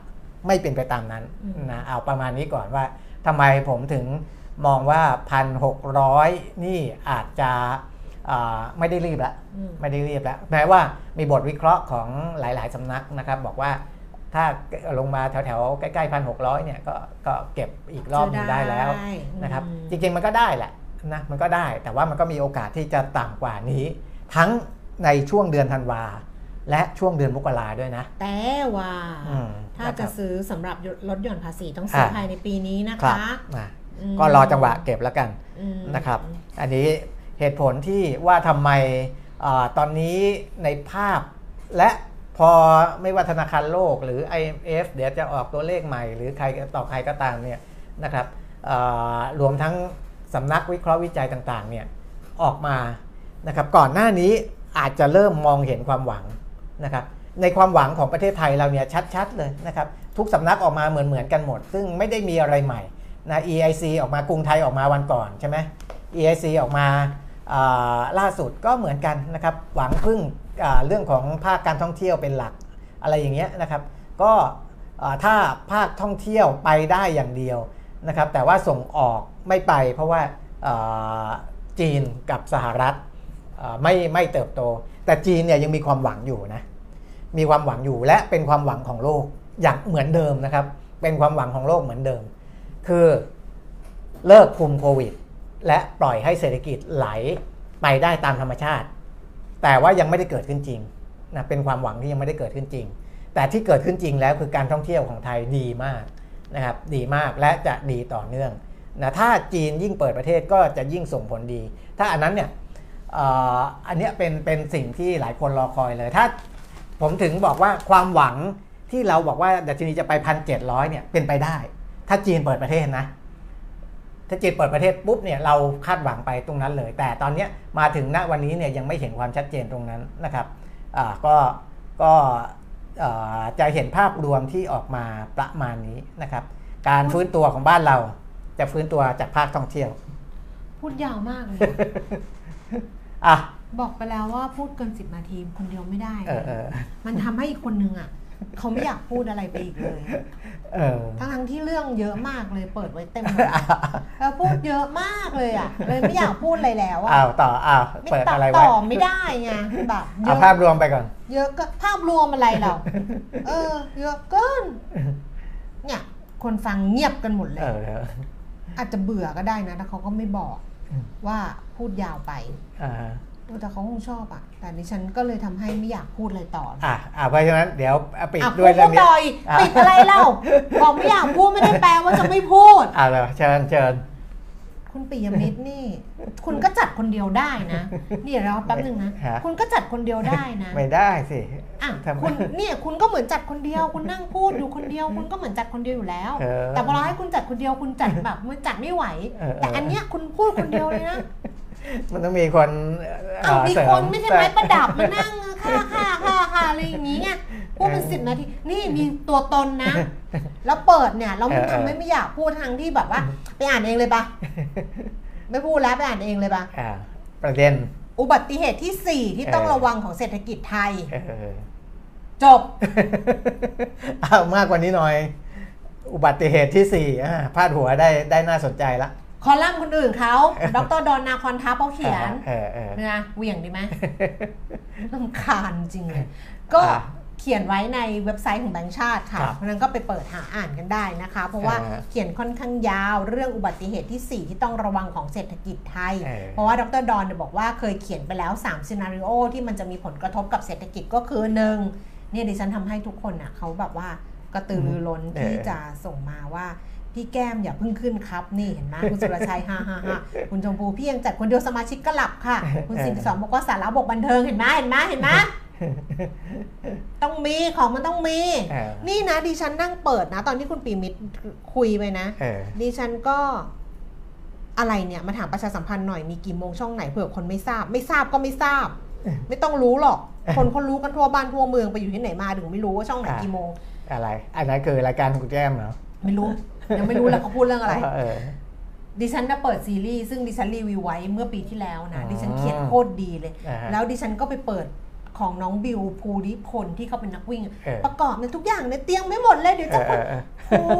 ไม่เป็นไปตามนั้นนะเอาประมาณนี้ก่อนว่าทำไมผมถึงมองว่า หนึ่งพันหกร้อย นี่อาจจะไม่ได้รีบแล้วไม่ได้รีบแล้วแม้ว่ามีบทวิเคราะห์ของหลายๆสำนักนะครับบอกว่าถ้าลงมาแถวๆใกล้ๆ หนึ่งพันหกร้อย เนี่ย ก็ ก็เก็บอีกรอบนึงได้แล้วนะครับจริงๆมันก็ได้แหละนะมันก็ได้แต่ว่ามันก็มีโอกาสที่จะต่ำกว่านี้ทั้งในช่วงเดือนธันวาและช่วงเดือนมกราด้วยนะแต่ว่าถ้าจะซื้อสำหรับลดหย่อนภาษีต้องซื้อภายในปีนี้นะคะก็รอจังหวะเก็บแล้วกันนะครับอันนี้เหตุผลที่ว่าทำไมตอนนี้ในภาพและพอไม่ว่าธนาคารโลกหรือ ไอ เอ็ม เอฟ เดี๋ยวจะออกตัวเลขใหม่หรือใครต่อใครก็ตามเนี่ยนะครับรวมทั้งสำนักวิเคราะห์วิจัยต่างๆเนี่ยออกมานะครับก่อนหน้านี้อาจจะเริ่มมองเห็นความหวังนะครับในความหวังของประเทศไทยเราเนี่ยชัดๆเลยนะครับทุกสำนักออกมาเหมือนๆกันหมดซึ่งไม่ได้มีอะไรใหม่นะ อี ไอ ซี ออกมากรุงไทยออกมาวันก่อนใช่ไหม อี ไอ ซี ออกมาล่าสุดก็เหมือนกันนะครับหวังพึ่งเรื่องของภาคการท่องเที่ยวเป็นหลักอะไรอย่างเงี้ยนะครับก็ถ้าภาคท่องเที่ยวไปได้อย่างเดียวนะครับแต่ว่าส่งออกไม่ไปเพราะว่าจีนกับสหรัฐไม่ไม่เติบโตแต่จีนเนี่ยยังมีความหวังอยู่นะมีความหวังอยู่และเป็นความหวังของโลกอย่างเหมือนเดิมนะครับเป็นความหวังของโลกเหมือนเดิมคือเลิกคุมโควิดและปล่อยให้เศรษฐกิจไหลไปได้ตามธรรมชาติแต่ว่ายังไม่ได้เกิดขึ้นจริงนะเป็นความหวังที่ยังไม่ได้เกิดขึ้นจริงแต่ที่เกิดขึ้นจริงแล้วคือการท่องเที่ยวของไทยดีมากนะครับดีมากและจะดีต่อเนื่องนะถ้าจีนยิ่งเปิดประเทศก็จะยิ่งส่งผลดีถ้าอันนั้นเนี่ยอันนี้เป็นเป็นสิ่งที่หลายคนรอคอยเลยถ้าผมถึงบอกว่าความหวังที่เราบอกว่าดัชนีจะไป หนึ่งพันเจ็ดร้อย เนี่ยเป็นไปได้ถ้าจีนเปิดประเทศนะถ้าจีนเปิดประเทศปุ๊บเนี่ยเราคาดหวังไปตรงนั้นเลยแต่ตอนนี้มาถึงณวันนี้เนี่ยยังไม่เห็นความชัดเจนตรงนั้นนะครับก็ก็จะเห็นภาพรวมที่ออกมาประมาณนี้นะครับการฟื้นตัวของบ้านเราจะฟื้นตัวจากภาคท่องเที่ยวพูดยาวมากเลย อ่ะบอกไปแล้วว่าพูดเกินสิบนาทีคนเดียวไม่ได้มันทำให้อีกคนนึงอ่ะ เขาไม่อยากพูดอะไรไปอีกเลยทั้งทั้งที่เรื่องเยอะมากเลยเปิดไว้เต็มเลยแล้วพูดเยอะมากเลยอ่ะเลยไม่อยากพูดอะไรแล้วอ้าวต่ออ้าวเปิดอะไรไว้ต่อไม่ได้ไงแบบเอาภาพรวมไปก่อนเยอะก็ภาพรวมอะไรเราเออเยอะเกินเนี่ยคนฟังเงียบกันหมดเลยอาจจะเบื่อก็ได้นะแต่เขาก็ไม่บอกว่าพูดยาวไปแต่เขาคงชอบอ่ะแต่ดิฉันก็เลยทำให้ไม่อยากพูดอะไรต่ออ่ะอ่ะเพราะฉะนั้นเดี๋ยวปิดด้วยแล้วเนี่ยปิดอะไรเล่าบอกไม่อยากพูดไม่ได้แปลว่าจะไม่พูดอ่ะเลยเชิญเชิญคุณปิยมิตรนี่คุณก็จัดคนเดียวได้นะนี่รอแป๊บนึงนะคุณก็จัดคนเดียวได้นะไม่ได้สิอ่ะคุณเนี่ยคุณก็เหมือนจัดคนเดียวคุณนั่งพูดอยู่คนเดียวคุณก็เหมือนจัดคนเดียวอยู่แล้วแต่พอเราให้คุณจัดคนเดียวคุณจัดแบบมันจัดไม่ไหวแต่อันเนี้ยคุณพูดคนเดียวเลยนะมันต้องมีคนเอามีคนไม่ใช่ไม้ประดับมานั่งค่ะค่ะค่ะค่ะอะไรอย่างนี้ไงพูดเป็นสิบนาทีนี่มีตัวตนนะแล้วเปิดเนี่ยเราไม่ทำไม่อยากพูดทางที่แบบว่าไปอ่านเองเลยปะไม่พูดแล้วไปอ่านเองเลยปะประเด็นอุบัติเหตุที่สี่ที่ต้องระวังของเศรษฐกิจไทยจบเอามากกว่านี้หน่อยอุบัติเหตุที่สี่พาดหัวได้ได้น่าสนใจละคอลัมน์คนอื่นเขาดร.ดอนนาคอนทัพเขาเขียนนะเหวี่ยงดีไหมรำคาญจริงเลยก็เขียนไว้ในเว็บไซต์ของแบงก์ชาติค่ะเพราะนั้นก็ไปเปิดหาอ่านกันได้นะคะเพราะว่าเขียนค่อนข้างยาวเรื่องอุบัติเหตุที่สี่ที่ต้องระวังของเศรษฐกิจไทยเพราะว่าดร.ดอนบอกว่าเคยเขียนไปแล้วสามซีนาริโอที่มันจะมีผลกระทบกับเศรษฐกิจก็คือหนึ่งเนี่ยดิฉันทำให้ทุกคนอ่ะเขาแบบว่ากระตือรือร้นที่จะส่งมาว่าพี่แก้มอย่าเพิ่งขึ้นครับนี่เห็นไหมคุณสุรชัยฮ่าฮ่าฮ่าคุณชมพูพี่ยังจัดคนเดียวสมาชิกก็หลับค่ะคุณสินสองบอกว่าสาระบกบันเทิงเห็นไหมเห็นไหมเห็นไหมต้องมีของมันต้องมีนี่นะดิฉันนั่งเปิดนะตอนที่คุณปีมิตรคุยไปนะดิฉันก็อะไรเนี่ยมาถามประชาสัมพันธ์หน่อยมีกี่โมงช่องไหนเผื่อคนไม่ทราบไม่ทราบก็ไม่ทราบไม่ต้องรู้หรอกคนคนรู้กันทั่วบ้านทั่วเมืองไปอยู่ที่ไหนมาถึงไม่รู้ว่าช่องไหนกี่โมงอะไรอันนั้นคือรายการคุณแก้มเหรอไม่รู้ยังไม่รู้แล้วเขาพูดเรื่องอะไรดิฉันได้เปิดซีรีส์ซึ่งดิฉันรีวิวไว้เมื่อปีที่แล้วนะดิฉันเขียนโคตรดีเลยแล้วดิฉันก็ไปเปิดของน้องบิวภูริพลที่เขาเป็นนักวิ่งประกอบในทุกอย่างในเตียงไม่หมดเลยเดี๋ยวจะโอ้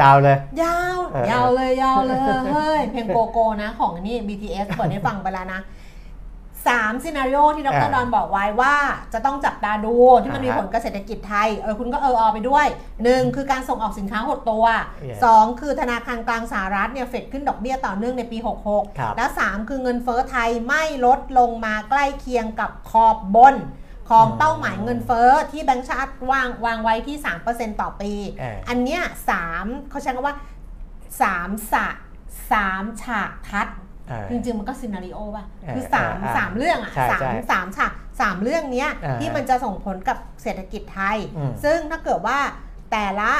ยาวเลยยาวยาวเลยยาวเลยเฮ้ยเพลงโกโก้นะของนี่ บี ที เอส เปิดให้ฟังไปแล้วนะสามซีนาริโอที่ดร.ดอนบอกไว้ว่าจะต้องจับตาดูที่มันมีผลกับเศรษฐกิจไทยเออคุณก็เอออไปด้วยหนึ่งคือการส่งออกสินค้าหดตัวสองคือธนาคารกลางสหรัฐเนี่ยเฟดขึ้นดอกเบี้ยต่อเนื่องในปีหกหกและสามคือเงินเฟ้อไทยไม่ลดลงมาใกล้เคียงกับขอบบนของเป้าหมายเงินเฟ้อที่แบงก์ชาติวางวางไว้ที่ สามเปอร์เซ็นต์ ต่อปีอันเนี้ยสามเขาใช้คำว่าสามสะสามฉากทัศน์จริงๆมันก็ซีนาริโอป่ะคือสาม สามเรื่องอ่ะสาม สามฉากสามเรื่องเนี้ยที่มันจะส่งผลกับเศรษฐกิจไทยซึ่งถ้าเกิดว่าแต่ละ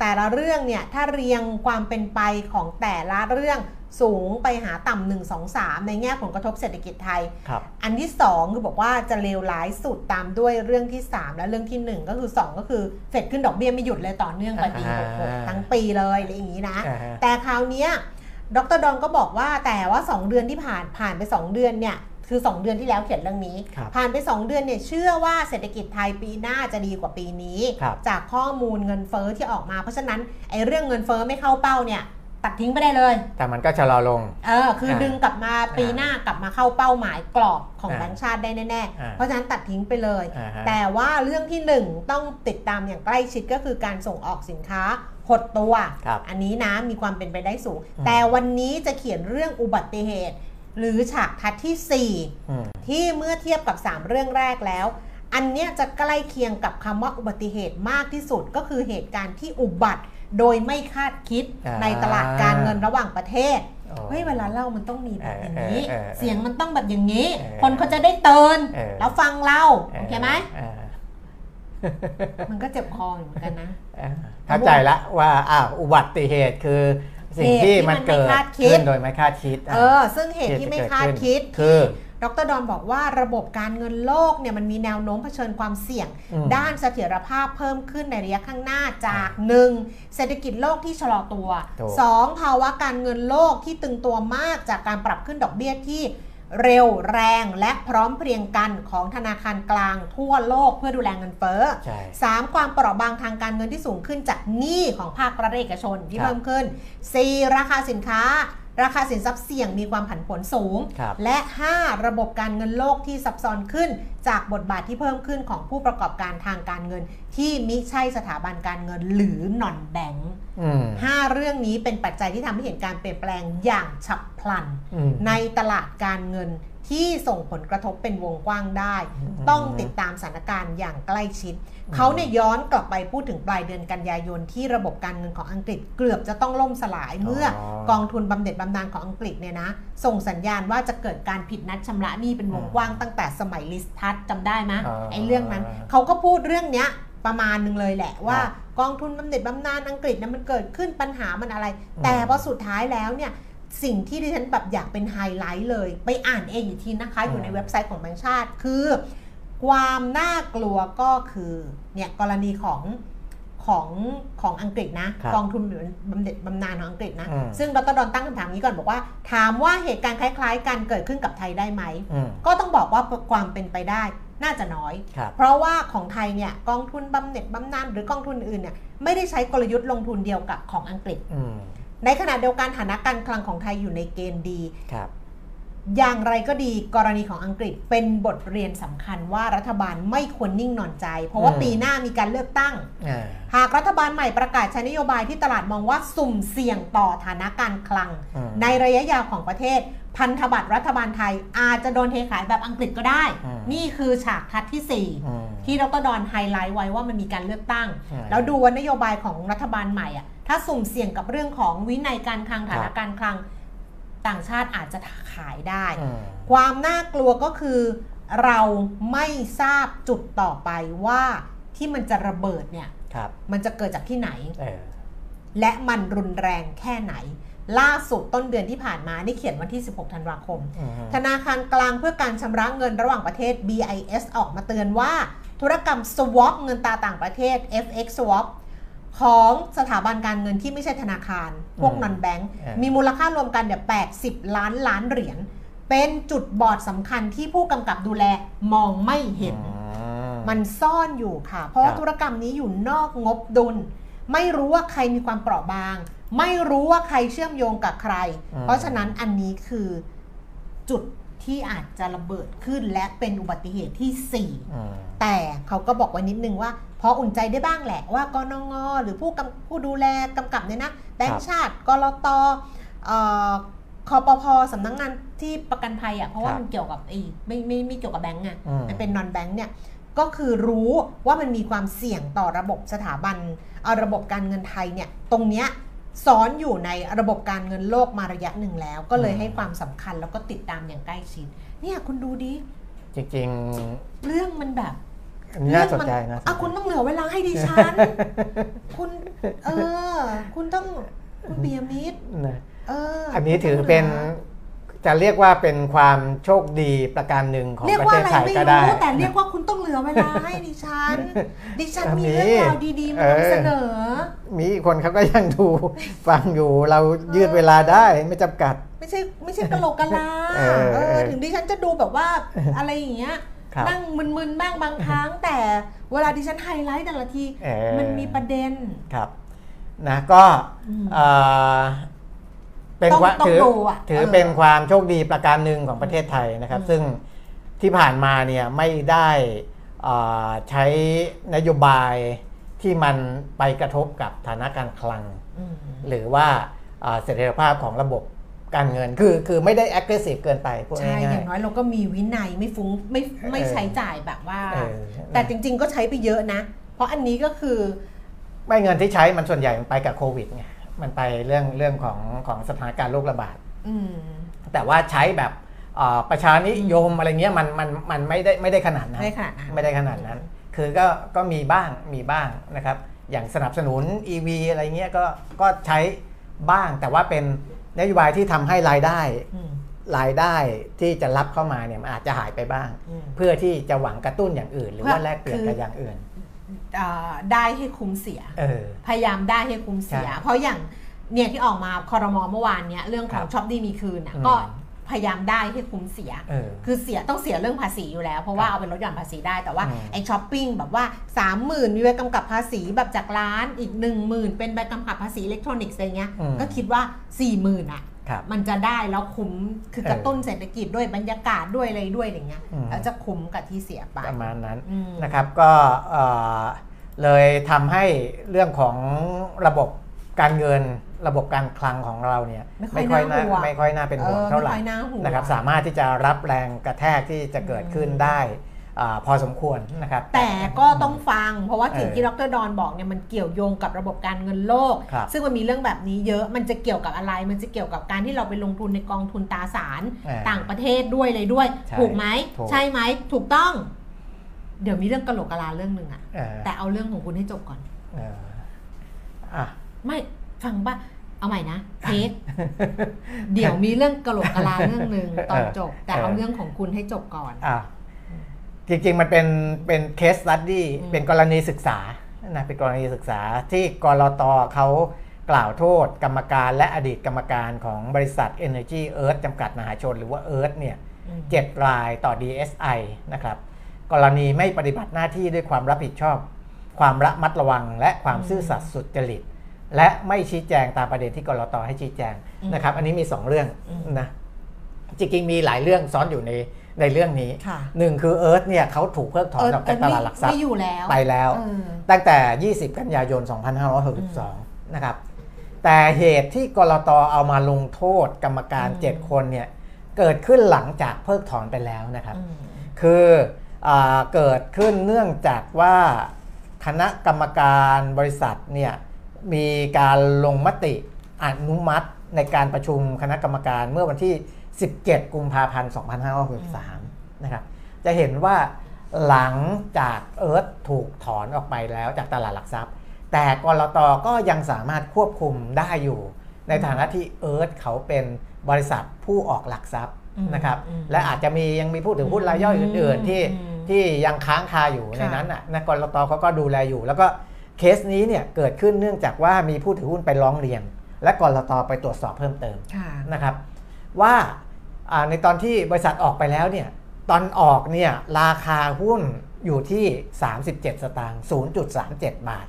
แต่ละเรื่องเนี่ยถ้าเรียงความเป็นไปของแต่ละเรื่องสูงไปหาต่ำหนึ่งสองสามในแง่ผลกระทบเศรษฐกิจไทยอันที่สองคือบอกว่าจะเลวร้ายสุดตามด้วยเรื่องที่สามและเรื่องที่หนึ่งก็คือสองก็คือเฟดขึ้นดอกเบี้ยไม่หยุดเลยต่อเนื่องไปปีหกหกทั้งปีเลยอะไรอย่างนี้นะแต่คราวนี้ดร.ดอนก็บอกว่าแต่ว่าสองเดือนที่ผ่านผ่านไปสองเดือนเนี่ยคือสองเดือนที่แล้วเขียนเรื่องนี้ผ่านไปสองเดือนเนี่ยเชื่อว่าเศรษฐกิจไทยปีหน้าจะดีกว่าปีนี้จากข้อมูลเงินเฟ้อที่ออกมาเพราะฉะนั้นไอ้เรื่องเงินเฟ้อไม่เข้าเป้าเนี่ยตัดทิ้งไปได้เลยแต่มันก็ชะลอลงเออคือดึงกลับมาปีหน้ากลับมาเข้าเป้าหมายกรอบของแบงก์ชาติได้แน่ๆเพราะฉะนั้นตัดทิ้งไปเลยแต่ว่าเรื่องที่หนึ่งต้องติดตามอย่างใกล้ชิดก็คือการส่งออกสินค้าหดตัวอันนี้นะมีความเป็นไปได้สูงแต่วันนี้จะเขียนเรื่องอุบัติเหตุหรือฉากทัศน์ที่สี่ที่เมื่อเทียบกับสามเรื่องแรกแล้วอันเนี้ยจะใกล้เคียงกับคำว่าอุบัติเหตุมากที่สุดก็คือเหตุการณ์ที่อุบัติโดยไม่คาดคิดในตลาดการเงินระหว่างประเทศเฮ้ยเวลาเล่ามันต้องมีแบบอย่างนี้เสียงมันต้องแบบอย่างนี้คนเขาจะได้เตือนแล้วฟังเราโอเคไหมมันก็เจ็บคอเหมือนกันนะเข้าใจละว่าอ้าวอุบัติเหตุคือสิ่งที่มันเกิดขึ้นโดยไม่คาดคิดเออซึ่งเหตุที่ไม่คาดคิดคือดร.ดอนบอกว่าระบบการเงินโลกเนี่ยมันมีแนวโน้มเผชิญความเสี่ยงด้านเสถียรภาพเพิ่มขึ้นในระยะข้างหน้าจาก หนึ่ง. เศรษฐกิจโลกที่ชะลอตัว สอง. ภาวะการเงินโลกที่ตึงตัวมากจากการปรับขึ้นดอกเบี้ยที่ เร็วแรงและพร้อมเพรียงกันของธนาคารกลางทั่วโลกเพื่อดูแลเงินเฟ้อ สาม ความเปราะบางทางการเงินที่สูงขึ้นจากหนี้ของภาครัฐเอกชนที่เพิ่มขึ้น สี่ ราคาสินค้าราคาสินทรัพย์เสี่ยงมีความผันผวนสูงและห้าระบบการเงินโลกที่ซับซ้อนขึ้นจากบทบาทที่เพิ่มขึ้นของผู้ประกอบการทางการเงินที่มิใช่สถาบันการเงินหรือหนอนแบงค์ห้าเรื่องนี้เป็นปัจจัยที่ทำให้เห็นการเปลี่ยนแปลงอย่างฉับพลันในตลาดการเงินที่ส่งผลกระทบเป็นวงกว้างได้ต้องติดตามสถานการณ์อย่างใกล้ชิดเขาเนี่ยย้อนกลับไปพูดถึงปลายเดือนกันยายนที่ระบบการเงินของอังกฤษเกือบจะต้องล่มสลายเมื่อกองทุนบำเหน็จบำนาญของอังกฤษเนี่ยนะส่งสัญญาณว่าจะเกิดการผิดนัดชำระหนี้เป็นวงกว้างตั้งแต่สมัยลิสทัสจำได้ไหมไอ้เรื่องนั้นเขาก็พูดเรื่องเนี้ยประมาณนึงเลยแหละว่ากองทุนบำเหน็จบำนาญอังกฤษเนี่ยมันเกิดขึ้นปัญหามันอะไรแต่พอสุดท้ายแล้วเนี่ยสิ่งที่ดิฉันแบบอยากเป็นไฮไลท์เลยไปอ่านเองอีกทีนะคะอยู่ในเว็บไซต์ของแบงก์ชาติคือความน่ากลัวก็คือเนี่ยกรณีของของของอังกฤษนะกองทุนบำเหน็จบำนาญของอังกฤษนะซึ่งดร.ดอนตั้งคำถามนี้ก่อนบอกว่าถามว่าเหตุการณ์คล้ายๆกันเกิดขึ้นกับไทยได้ไหมก็ต้องบอกว่าความเป็นไปได้น่าจะน้อยเพราะว่าของไทยเนี่ยกองทุนบำเหน็จบำนาญหรือกองทุนอื่นเนี่ยไม่ได้ใช้กลยุทธ์ลงทุนเดียวกับของอังกฤษในขณะเดียวกันฐานะการคลังของไทยอยู่ในเกณฑ์ดีอย่างไรก็ดีกรณีของอังกฤษเป็นบทเรียนสำคัญว่ารัฐบาลไม่ควรนิ่งนอนใจเพราะว่าปีหน้ามีการเลือกตั้งหากรัฐบาลใหม่ประกาศใช้นโยบายที่ตลาดมองว่าสุ่มเสี่ยงต่อฐานะการคลังในระยะยาวของประเทศพันธบัตรรัฐบาลไทยอาจจะโดนเทขายแบบอังกฤษก็ได้นี่คือฉากทัดที่สี่ที่ดร.ดอนไฮไลท์ไว้ว่ามันมีการเลือกตั้งแล้วดูว่านโยบายของรัฐบาลใหม่อ่ะถ้าสุ่มเสี่ยงกับเรื่องของวินัยการคลังฐานะการคลังต่างชาติอาจจะขายได้ความน่ากลัวก็คือเราไม่ทราบจุดต่อไปว่าที่มันจะระเบิดเนี่ยมันจะเกิดจากที่ไหนและมันรุนแรงแค่ไหนล่าสุดต้นเดือนที่ผ่านมานี่เขียนวันที่สิบหกธันวาคมธนาคารกลางเพื่อการชำระเงินระหว่างประเทศ บี ไอ เอส ออกมาเตือนว่าธุรกรรม swap เงินตราต่างประเทศ เอฟ เอ็กซ์ swapของสถาบันการเงินที่ไม่ใช่ธนาคารพวกนอนแบงก์มีมูลค่ารวมกันเดี๋ยวแปดสิบล้านล้านเหรียญเป็นจุดบอดสำคัญที่ผู้กำกับดูแลมองไม่เห็นมันซ่อนอยู่ค่ะเพราะธุรกรรมนี้อยู่นอกงบดุลไม่รู้ว่าใครมีความเปราะบางไม่รู้ว่าใครเชื่อมโยงกับใครเพราะฉะนั้นอันนี้คือจุดที่อาจจะระเบิดขึ้นและเป็นอุบัติเหตุที่สี่แต่เขาก็บอกไว้นิดนึงว่าพออุ่นใจได้บ้างแหละว่ากนง.หรือผู้ผู้ดูแลกำกับเนี่ยนะแบงก์ชาติกลต.คปภ.สำนักงานที่ประกันภัยอ่ะเพราะว่ามันเกี่ยวกับไอ้ไม่ไม่ไม่เกี่ยวกับแบงก์ไงมันเป็นนอนแบงก์เนี่ยก็คือรู้ว่ามันมีความเสี่ยงต่อระบบสถาบันเอาระบบการเงินไทยเนี่ยตรงเนี้ยซ้อนอยู่ในระบบการเงินโลกมาระยะหนึ่งแล้วก็เลยให้ความสำคัญแล้วก็ติดตามอย่างใกล้ชิดเนี่ยคุณดูดิจริงๆเรื่องมันแบบน่าสนใจนะอ่ะคุณต้องเหลือเวลาให้ดิฉันคุณเออคุณต้องคุณปิยมิตรนะเอออันนี้ถือเป็นจะเรียกว่าเป็นความโชคดีประการหนึ่งของประเทศไทยก็ได้แต่เรียกว่าคุณต้องเหลือเวลาให้ดิฉันดิฉันมีเรื่องราวดีๆมานำเสนอมีคนเขาก็ยังดูฟังอยู่เรายืดเวลาได้ไม่จำกัดไม่ใช่ไม่ใช่กะโหลกกะลาถึงดิฉันจะดูแบบว่าอะไรอย่างเงี้ยนั่งมึนๆบ้างบางครั้งแต่เวลาดิฉันไฮไลท์แต่ละทีมันมีประเด็นครับนะก็เป็นว่าถือถือเป็นความโชคดีประการหนึ่งของประเทศไทยนะครับซึ่งที่ผ่านมาเนี่ยไม่ได้ใช้นโยบายที่มันไปกระทบกับฐานะการคลังหรือว่าเสถียรภาพของระบบการเงินคือคือไม่ได้ aggressive เกินไปพวกนี้ใช่อย่างน้อยเราก็มีวินัยไม่ฟุ้งไม่ไม่ใช้จ่ายแบบว่าแต่จริงๆก็ใช้ไปเยอะนะเพราะอันนี้ก็คือไม่เงินที่ใช้มันส่วนใหญ่มันไปกับโควิดไงมันไปเรื่องเรื่องของของสถานการณ์โรคระบาดแต่ว่าใช้แบบประชานิยมอะไรเงี้ยมันมันมันไม่ได้ไม่ได้ขนาดนั้นไม่ได้ขนาดนั้นคือก็ก็มีบ้างมีบ้างนะครับอย่างสนับสนุน อี วี อะไรเงี้ยก็ก็ใช้บ้างแต่ว่าเป็นนโยบายที่ทำให้รายได้รายได้ที่จะรับเข้ามาเนี่ยมันอาจจะหายไปบ้างเพื่อที่จะหวังกระตุ้นอย่างอื่นหรือว่าแลกเปลี่ยนกับอย่างอื่นได้ให้คุ้มเสียพยายามได้ให้คุ้มเสียเพราะอย่างเนี่ยที่ออกมาครม.เมื่อวานเนี่ยเรื่องของช็อปดีมีคืนก็พ พยายามได้ให้คุ้มเสียคือเสียต้องเสียเรื่องภาษีอยู่แล้วเพราะว่าเอาเป็นลดหย่อนภาษีได้แต่ว่าไอ้ช้อปปิ้งแบบว่า สามหมื่น มีใบกำกับภาษีแบบจากร้านอีก หนึ่งหมื่น เป็นใบกำกับภาษีอิเล็กทรอนิกส์อะไรเงี้ยก็คิดว่า สี่หมื่น อ่ะมันจะได้แล้วคุ้มคือกระตุ้นเศรษฐกิจด้วยบรรยากาศด้วยอะไรด้วยอย่างเงี้ยแล้วจะคุ้มกับที่เสียไปประมาณนั้นนะครับก็เลยทำให้เรื่องของระบบการเงินระบบการคลังของเราเนี่ยไม่ค่อยน่าไม่ค่อยน่าเป็นห่วงเท่าไหร่นะครับสามารถที่จะรับแรงกระแทกที่จะเกิดขึ้นได้พอสมควรนะครับแต่ก็ต้องฟังเพราะว่าสิ่งที่ดร.ดอนบอกเนี่ยมันเกี่ยวโยงกับระบบการเงินโลกซึ่งมันมีเรื่องแบบนี้เยอะมันจะเกี่ยวกับอะไรมันจะเกี่ยวกับการที่เราไปลงทุนในกองทุนตราสารต่างประเทศด้วยเลยด้วยถูกไหมใช่ไหมถูกต้องเดี๋ยวมีเรื่องกะโหลกกะลาเรื่องนึงอะแต่เอาเรื่องของคุณให้จบก่อนไม่ฟังป่ะเอาใหม่นะเทคเดี๋ยวมีเรื่องกะโหลกกะลาเรื่องนึงตอนจบแต่เอาเรื่องของคุณให้จบก่อนจริงๆมันเป็นเป็นเคสสตั๊ดดี้เป็นกรณีศึกษานะเป็นกรณีศึกษาที่กลต.เขากล่าวโทษกรรมการและอดีตกรรมการของบริษัท Energy Earth จำกัดมหาชนหรือว่า Earth เนี่ยเจ็ดรายต่อ ดี เอส ไอ นะครับกรณีไม่ปฏิบัติหน้าที่ด้วยความรับผิดชอบความระมัดระวังและความซื่อสัตย์สุจริตและไม่ชี้แจงตามประเด็นที่กลต.ให้ชี้แจงนะครับอันนี้มีสองเรื่องนะจริงๆมีหลายเรื่องซ้อนอยู่ในในเรื่องนี้หนึ่งคือเอิร์ธเนี่ยเขาถูกเพิกถอนออกจากตลาดหลักทรัพย์ไปแล้วตั้งแต่ ยี่สิบกันยายนสองพันห้าร้อยหกสิบสองนะครับแต่เหตุที่กลต.เอามาลงโทษกรรมการเจ็ดคนเนี่ยเกิดขึ้นหลังจากเพิกถอนไปแล้วนะครับคือเกิดขึ้นเนื่องจากว่าคณะกรรมการบริษัทเนี่ยมีการลงมติอนุมัติในการประชุมคณะกรรมการเมื่อวันที่สิบเจ็ดกุมภาพันธ์สองพันห้าร้อยหกสิบสามนะครับจะเห็นว่าหลังจากเอิร์ธถูกถอนออกไปแล้วจากตลาดหลักทรัพย์แต่กลต.ก็ยังสามารถควบคุมได้อยู่ในฐานะที่เอิร์ธเขาเป็นบริษัทผู้ออกหลักทรัพย์นะครับและอาจจะมียังมีผู้ถือหุ้นรายย่อยอื่นๆที่ที่ยังค้างคาอยู่ในนั้นนะกลต.เขาก็ดูแลอยู่แล้วก็เคสนี้เนี่ยเกิดขึ้นเนื่องจากว่ามีผู้ถือหุ้นไปร้องเรียนและกลต.ไปตรวจสอบเพิ่มเติมนะครับว่าในตอนที่บริษัทออกไปแล้วเนี่ยตอนออกเนี่ยราคาหุ้นอยู่ที่สามสิบเจ็ดสตางค์ ศูนย์จุดสามเจ็ดบาท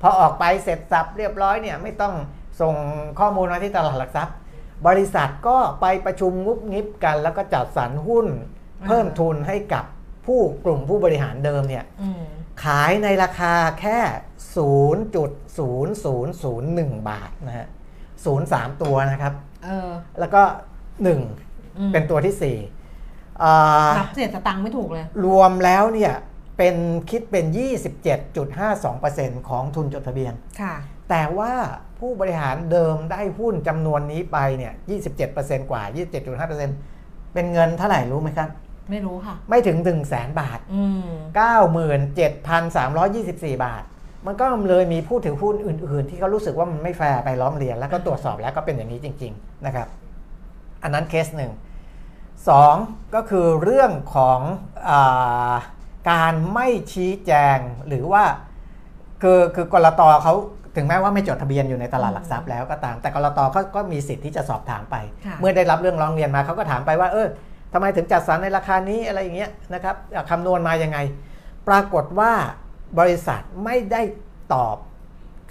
พอออกไปเสร็จสับเรียบร้อยเนี่ยไม่ต้องส่งข้อมูลมาที่ตลาดหลักทรัพย์บริษัทก็ไปประชุมงุบงิบกันแล้วก็จัดสรรหุ้นเพิ่มทุนให้กับผู้กลุ่มผู้บริหารเดิมเนี่ยขายในราคาแค่ ศูนย์จุดศูนย์ศูนย์ศูนย์หนึ่งบาทนะฮะศูนย์สามตัวนะครับแล้วก็หนึ่งเป็นตัวที่สี่อ่านับเศษสตางค์ไม่ถูกเลยรวมแล้วเนี่ยเป็นคิดเป็น ยี่สิบเจ็ดจุดห้าสองเปอร์เซ็นต์ ของทุนจดทะเบียนค่ะแต่ว่าผู้บริหารเดิมได้หุ้นจำนวนนี้ไปเนี่ย ยี่สิบเจ็ดเปอร์เซ็นต์ กว่า ยี่สิบเจ็ดจุดห้าเปอร์เซ็นต์ เป็นเงินเท่าไหร่รู้ไหมครับไม่รู้ค่ะไม่ถึง หนึ่งแสนบาท เก้าหมื่นเจ็ดพันสามร้อยยี่สิบสี่บาทมันก็เลยมีผู้ถือหุ้นอื่นๆที่เขารู้สึกว่ามันไม่แฟร์ไปร้องเรียนแล้วก็ตรวจสอบแล้วก็เป็นอย่างนี้จริงๆนะครับอันนั้นเคสหนึ่งสองก็คือเรื่องของอาการไม่ชี้แจงหรือว่าคือคือกลต.เขาถึงแม้ว่าไม่จดทะเบียนอยู่ในตลาดหลักทรัพย์แล้วก็ตามแต่กลต.เขาก็มีสิทธิ์ที่จะสอบถามไปเมื่อได้รับเรื่องร้องเรียนมาเขาก็ถามไปว่าเออทำไมถึงจัดสรรในราคานี้อะไรอย่างเงี้ยนะครับคำนวณมายังไงปรากฏว่าบริษัทไม่ได้ตอบ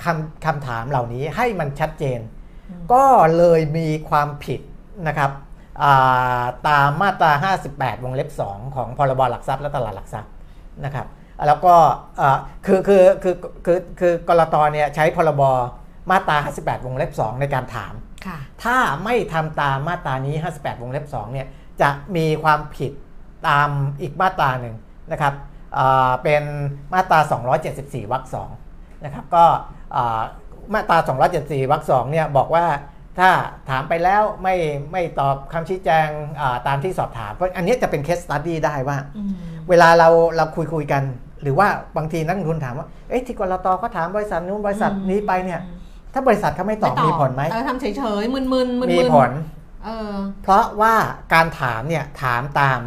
คำคำถามเหล่านี้ให้มันชัดเจนก็เลยมีความผิดนะครับตามมาตราห้าสิบแปดวงเล็บสองของพรบหลักทรัพย์และตลาดหลักทรัพย์นะครับแล้วก็คือคือคือคือคือกลต.เนี่ยใช้พรบมาตราห้าสิบแปดวงเล็บสองในการถามถ้าไม่ทำตามมาตรานี้ห้าสิบแปดวงเล็บสองเนี่ยจะมีความผิดตามอีกมาตราหนึ่งนะครับเป็นมาตราสองร้อยเจ็ดสิบสี่วรรคสองนะครับก็มาตราสองร้อยเจ็ดสิบสี่วรรคสองเนี่ยบอกว่าถ้าถามไปแล้วไม่ไม่ตอบคำชี้แจงตามที่สอบถามเพราะอันนี้จะเป็น case study ได้ว่าเวลาเราเราคุยคุยกันหรือว่าบางทีนักลงทุนถามว่าเอ๊ะที่กลต.เขาถามบริษัทนู้นบริษัทนี้ไปเนี่ยถ้าบริษัทเขาไม่ตอบมีผลไหมเออทำเฉยเฉยมึนมึนมีผลเออเพราะว่าการถามเนี่ยถามตาม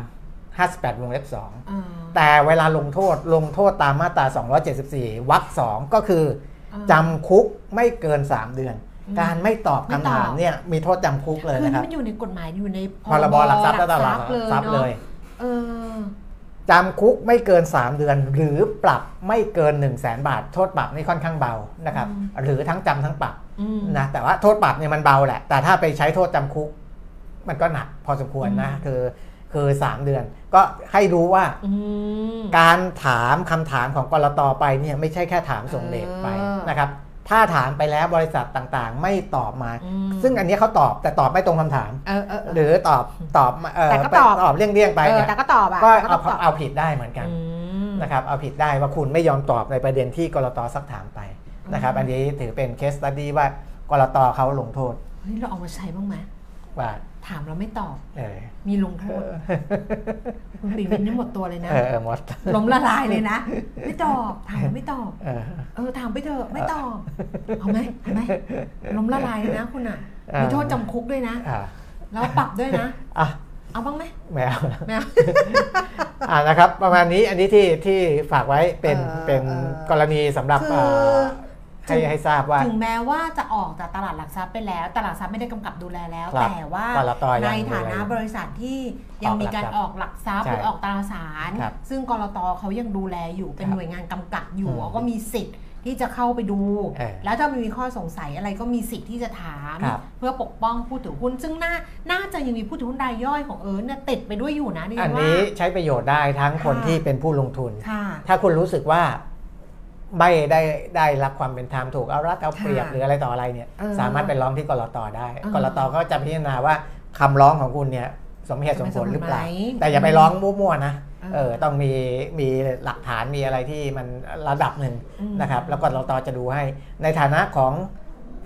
ห้าสิบแปดวงเล็บสองแต่เวลาลงโทษลงโทษตามมาตราสองร้อยเจ็ดสิบสี่วรรคสองก็คือจำคุกไม่เกินสามเดือน การไม่ตอบคำถามเนี่ยมีโทษจำคุกเลยนะครับมันอยู่ในกฎหมายอยู่ในพรบหลักทรัพย์และตลาดหลักทรัพย์เลยจำคุกไม่เกินสามเดือนหรือปรับไม่เกิน หนึ่งแสน บาทโทษปรับนี่ค่อนข้างเบานะครับหรือทั้งจำทั้งปรับนะแต่ว่าโทษปรับเนี่ยมันเบาแหละแต่ถ้าไปใช้โทษจำคุกมันก็หนักพอสมควรนะคือคือสามเดือนก็ให้รู้ว่าการถามคำถามของกลตไปเนี่ยไม่ใช่แค่ถามส่งเดชไปนะครับถ้าถามไปแล้วบริษัทต่างๆไม่ตอบมาซึ่งอันนี้เขาตอบแต่ตอบไม่ตรงคำถามหรือตอบตอบแต่ก็ตอบตอบเลี่ยงๆไปแต่ก็ตอบก็เอาเอาผิดได้เหมือนกันนะครับเอาผิดได้ว่าคุณไม่ยอมตอบในประเด็นที่กลตซักถามไปนะครับอันนี้ถือเป็นเคสสตั๊ดดี้ว่ากลตเขาลงโทษเฮ้ยเราเอามาใช้บ้างไหมว่าถามเราไม่ตอบมีลงโทษคุณปีวินนี่หมดตัวเลยนะล้มละลายเลยนะไม่ตอบถามไม่ตอบเออถามไปเถอะไม่ตอบเอาไหมเอาไหมล้มละลายนะคุณอ่ะมีโทษจำคุกด้วยนะแล้วปรับด้วยนะเอาบ้างไหมไม่เอาไม่เอาอ่านะครับประมาณนี้อันนี้ที่ที่ฝากไว้เป็นเป็นกรณีสำหรับให้ให้ทราบว่าถึงแม้ว่าจะออกจากตลาดหลักทรัพย์ไปแล้วตลาดทรัพย์ไม่ได้กำกับดูแลแล้วแต่ว่าในฐานะบริษัทที่ยังมีการออกหลักทรัพย์หรือออกตราสารซึ่งกลตเขายังดูแลอยู่เป็นหน่วยงานกำกับอยู่ก็มีสิทธิ์ที่จะเข้าไปดูแล้วถ้ามีข้อสงสัยอะไรก็มีสิทธิ์ที่จะถามเพื่อปกป้องผู้ถือหุ้นซึ่งน่าน่าจะยังมีผู้ถือหุ้นรายย่อยของเอิร์ธเนี่ยติดไปด้วยอยู่นะดิฉันว่าอันนี้ใช้ประโยชน์ได้ทั้งคนที่เป็นผู้ลงทุนถ้าคุณรู้สึกว่าไม่ได้ได้รับความเป็นธรรมถูกเอารัดเอาเปรียบหรืออะไรต่ออะไรเนี่ยสามารถไปร้องที่กลตได้กลตก็จะพิจารณาว่าคำร้องของคุณเนี่ยสมเหตุสมผลหรือเปล่าแต่อย่าไปร้องมั่วๆนะเออต้องมีมีหลักฐานมีอะไรที่มันระดับหนึ่งนะครับแล้วกลตจะดูให้ในฐานะของ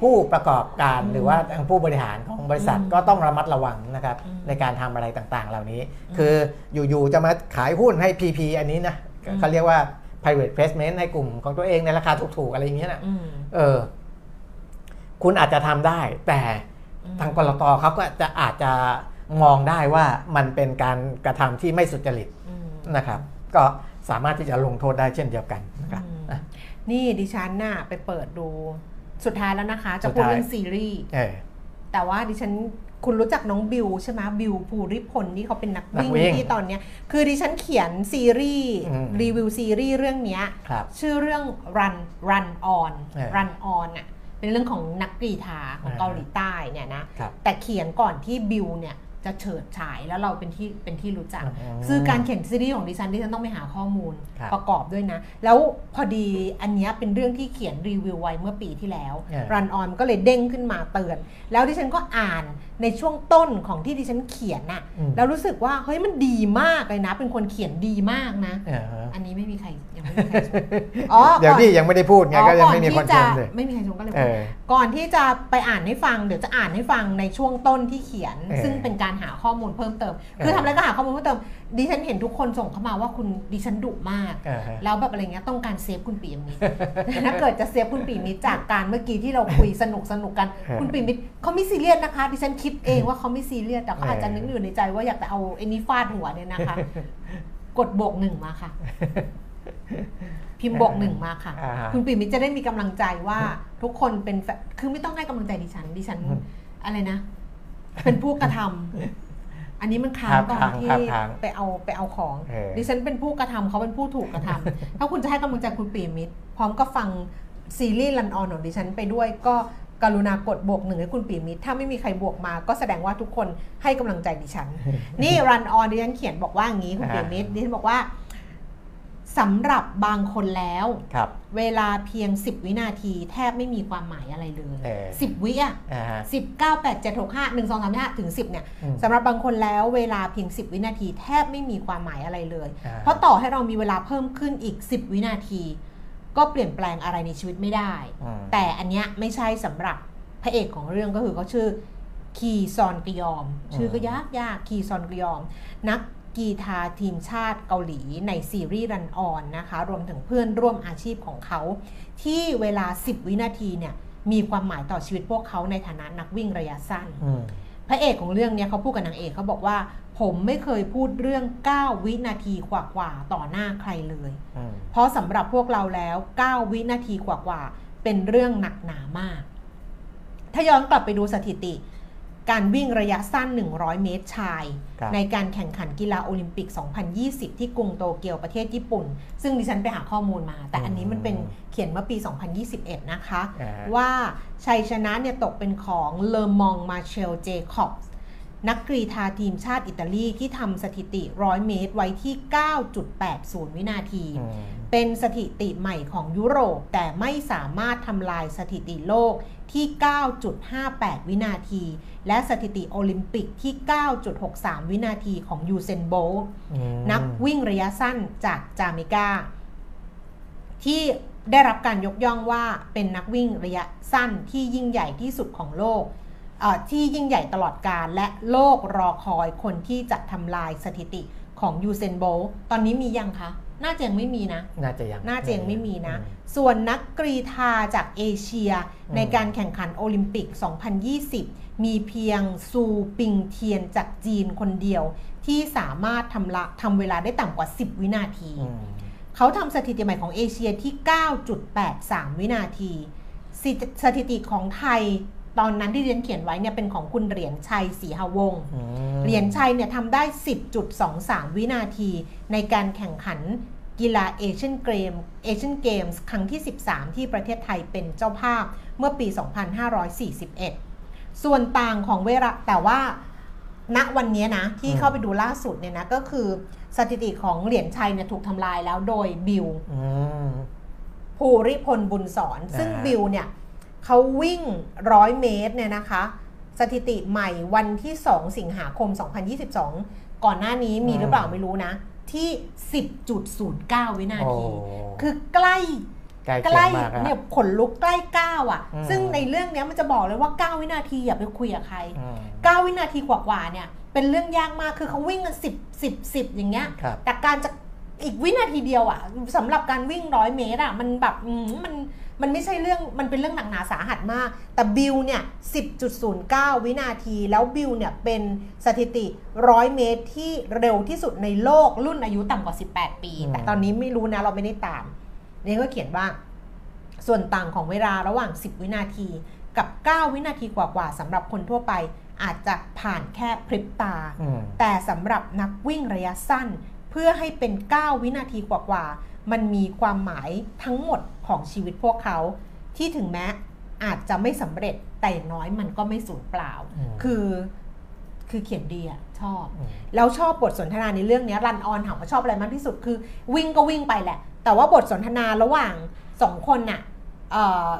ผู้ประกอบการหรือว่าผู้บริหารของบริษัทก็ต้องระมัดระวังนะครับในการทำอะไรต่างๆเหล่านี้คืออยู่ๆจะมาขายหุ้นให้ พี พี อันนี้นะเขาเรียกว่าprivate placement ให้กลุ่มของตัวเองในราคาถูกๆอะไรอย่างเงี้ยนะเออคุณอาจจะทำได้แต่ทางกลตเขาก็จะอาจจะมองได้ว่ามันเป็นการกระทำที่ไม่สุจริตนะครับก็สามารถที่จะลงโทษได้เช่นเดียวกันนะครับนี่ดิฉันน่ะไปเปิดดูสุดท้ายแล้วนะคะจะพูดเรื่องซีรีส์แต่ว่าดิฉันคุณรู้จักน้องบิวใช่ไหมบิวภูริพลที่เขาเป็นนักวิ่งที่ตอนนี้คือดิฉันเขียนซีรีส์รีวิวซีรีส์เรื่องนี้ชื่อเรื่อง Run Run On Run On อ่ะเป็นเรื่องของนักกรีฑาของเกาหลีใต้เนี่ยนะแต่เขียนก่อนที่บิวเนี่ยจะเฉิดฉายแล้วเราเป็นที่เป็นที่รู้จักคือการเขียนซีรีส์ของดิฉันดิฉันต้องไปหาข้อมูลประกอบด้วยนะแล้วพอดีอันนี้เป็นเรื่องที่เขียนรีวิวไว้เมื่อปีที่แล้ว Run On ก็เลยเด้งขึ้นมาเตือนแล้วดิฉันก็อ่านในช่วงต้นของที่ดิฉันเขียนน่ะแล้วรู้สึกว่าเฮ้ยมันดีมากเลยนะเป็นคนเขียนดีมากนะ อ, อันนี้ไม่มีใครยังไม่มีใครชมอ๋อเดี๋ยวพี่ยังไม่ได้พูดไงก็ยังไม่มีคนชมเลยไม่มีใครชมก็เลยก่อนที่จะไปอ่านให้ฟังเดี๋ยวจะอ่านให้ฟังในช่วงต้นที่เขียนซึ่งเป็นการหาข้อมูลเพิ่มเติมคือทำอะไรก็หาข้อมูลเพิ่มเติมดิฉันเห็นทุกคนส่งเข้ามาว่าคุณดิฉันดุมากแล้วแบบอะไรเงี้ยต้องการเซฟคุณปิยมิตรถ้าเกิดจะเซฟคุณปิยมิตรจากการเมื่อกี้ที่เราคุยสนุกสนุกกันคุณปิยมิตรเขาไม่ซีเรียสนะคะดิฉันคิดเองว่าเขาไม่ซีเรียสแต่เขาอาจจะนึกอยู่ในใจว่าอยากจะเอาไอ้นี่ฟาดหัวเนี่ยนะคะกดบวกหนึ่งมาค่ะพิมพ์บวกหนึ่งมาค่ะคุณปิยมิตรจะได้มีกำลังใจว่าทุกคนเป็นคือไม่ต้องให้กำลังใจดิฉันดิฉันอะไรนะเป็นผู้กระทำอันนี้มันค้างก่อนที่ไปเอาไปเอาของดิฉันเป็นผู้กระทำเขาเป็นผู้ถูกกระทำถ้าคุณจะให้กำลังใจคุณปิยมิตรพร้อมก็ฟังซีรีส์รันออนของดิฉันไปด้วยก็กรุณากดบวกหนึ่งให้คุณปิยมิตรถ้าไม่มีใครบวกมาก็แสดงว่าทุกคนให้กำลังใจดิฉันนี่ Run On ดิฉันเขียนบอกว่าอย่างนี้คุณปิยมิตรดิฉันบอกว่าสำหรับบางคนแล้วเวลาเพียงสิบวินาทีแทบไม่มีความหมายอะไรเลยสิบวิอ่ะสิบ เก้า แปด เจ็ด หก ห้า หนึ่ง สอง สาม สี่ ห้าถึงสิบเนี่ยสำหรับบางคนแล้วเวลาเพียงสิบวินาทีแทบไม่มีความหมายอะไรเลยเพราะต่อให้เรามีเวลาเพิ่มขึ้นอีกสิบวินาทีก็เปลี่ยนแปลงอะไรในชีวิตไม่ได้แต่อันเนี้ยไม่ใช่สำหรับพระเอกของเรื่องก็คือเขาชื่อคีซอนกยอมชื่อก็ยากยากคีซอนกยอมนักกีฬาทีมชาติเกาหลีในซีรีส์รันออนนะคะรวมถึงเพื่อนร่วมอาชีพของเขาที่เวลาสิบวินาทีเนี่ยมีความหมายต่อชีวิตพวกเขาในฐานะนักวิ่งระยะสั้นพระเอกของเรื่องเนี้ยเขาพูดกับนางเอกเขาบอกว่าผมไม่เคยพูดเรื่องเก้าวินาทีกว่าๆต่อหน้าใครเลยเพราะสำหรับพวกเราแล้วเก้าวินาทีกว่าๆเป็นเรื่องหนักหนามาก ถ้าย้อนกลับไปดูสถิติการวิ่งระยะสั้นหนึ่งร้อยเมตรชายในการแข่งขันกีฬาโอลิมปิกสองพันยี่สิบที่กรุงโตเกียวประเทศญี่ปุ่นซึ่งดิฉันไปหาข้อมูลมาแต่อันนี้มันเป็นเขียนเมื่อปีสองพันยี่สิบเอ็ดนะคะว่าชัยชนะเนี่ยตกเป็นของเลอมองมาเชลเจคอบส์นักกรีฑาทีมชาติอิตาลีที่ทำสถิติหนึ่งร้อยเมตรไว้ที่ เก้าจุดแปดศูนย์ วินาทีเป็นสถิติใหม่ของยุโรปแต่ไม่สามารถทำลายสถิติโลกที่ เก้าจุดห้าแปด วินาทีและสถิติโอลิมปิกที่ เก้าจุดหกสาม วินาทีของยูเซนโบลต์นักวิ่งระยะสั้นจากจาเมกาที่ได้รับการยกย่องว่าเป็นนักวิ่งระยะสั้นที่ยิ่งใหญ่ที่สุดของโลกที่ยิ่งใหญ่ตลอดกาลและโลกรอคอยคนที่จะทำลายสถิติของยูเซนโบลต์ตอนนี้มียังคะน่าจะยังไม่มีนะน่าจะยังน่าจะยังไม่มีนะส่วนนักกรีฑาจากเอเชียในการแข่งขันโอลิมปิกสองพันยี่สิบมีเพียงซูปิงเทียนจากจีนคนเดียวที่สามารถทำละทำเวลาได้ต่ำกว่าสิบวินาทีเขาทำสถิติใหม่ของเอเชียที่ เก้าจุดแปดสาม วินาทีสถิติของไทยตอนนั้นที่เรียนเขียนไว้เนี่ยเป็นของคุณเหรียญชัยศรีหวงศ์เหรียญชัยเนี่ยทำได้ สิบจุดสองสาม วินาทีในการแข่งขันกีฬาเอเชียนเกมเอเชียนเกมส์ครั้งที่สิบสามที่ประเทศไทยเป็นเจ้าภาพเมื่อปี สองพันห้าร้อยสี่สิบเอ็ด ส่วนต่างของเวลาแต่ว่าณวันนี้นะที่เข้าไปดูล่าสุดเนี่ยนะก็คือสถิติของเหรียญชัยเนี่ยถูกทำลายแล้วโดยบิลภูริพลบุญสอนซึ่งบิลเนี่ยเขาวิ่งหนึ่งร้อยเมตรเนี่ยนะคะสถิติใหม่วันที่สองสิงหาคมสองพันยี่สิบสองก่อนหน้านี้มีหรือเปล่าไม่รู้นะที่ สิบจุดศูนย์เก้า วินาทีคือใกล้ใกล้เนี่ยขนลุกใกล้เก้าอ่ะซึ่งในเรื่องเนี้ยมันจะบอกเลยว่าเก้าวินาทีอย่าไปคุยกับใครเก้าวินาทีกว่าๆเนี่ยเป็นเรื่องยากมากคือเขาวิ่งกันสิบ สิบ สิบอย่างเงี้ยแต่การจะอีกวินาทีเดียวอ่ะสำหรับการวิ่งหนึ่งร้อยเมตรอ่ะมันแบบมันมันไม่ใช่เรื่องมันเป็นเรื่องหนักหนาสาหัสมากแต่บิลเนี่ย สิบจุดศูนย์เก้า วินาทีแล้วบิลเนี่ยเป็นสถิติหนึ่งร้อยเมตรที่เร็วที่สุดในโลกรุ่นอายุต่ำกว่าสิบแปดปีแต่ตอนนี้ไม่รู้นะเราไม่ได้ตามนี่ก็เขียนว่าส่วนต่างของเวลาระหว่างสิบวินาทีกับเก้าวินาทีกว่าๆสำหรับคนทั่วไปอาจจะผ่านแค่พริบตาแต่สำหรับนักวิ่งระยะสั้นเพื่อให้เป็นเก้าวินาทีกว่าๆมันมีความหมายทั้งหมดของชีวิตพวกเขาที่ถึงแม้อาจจะไม่สำเร็จแต่อย่างน้อยมันก็ไม่สูญเปล่าคือคือเขียนดีอ่ะชอบแล้วชอบบทสนทนาในเรื่องนี้รันออนถามว่าชอบอะไรมากที่สุดคือวิ่งก็วิ่งไปแหละแต่ว่าบทสนทนาระหว่างสองคนน่ะ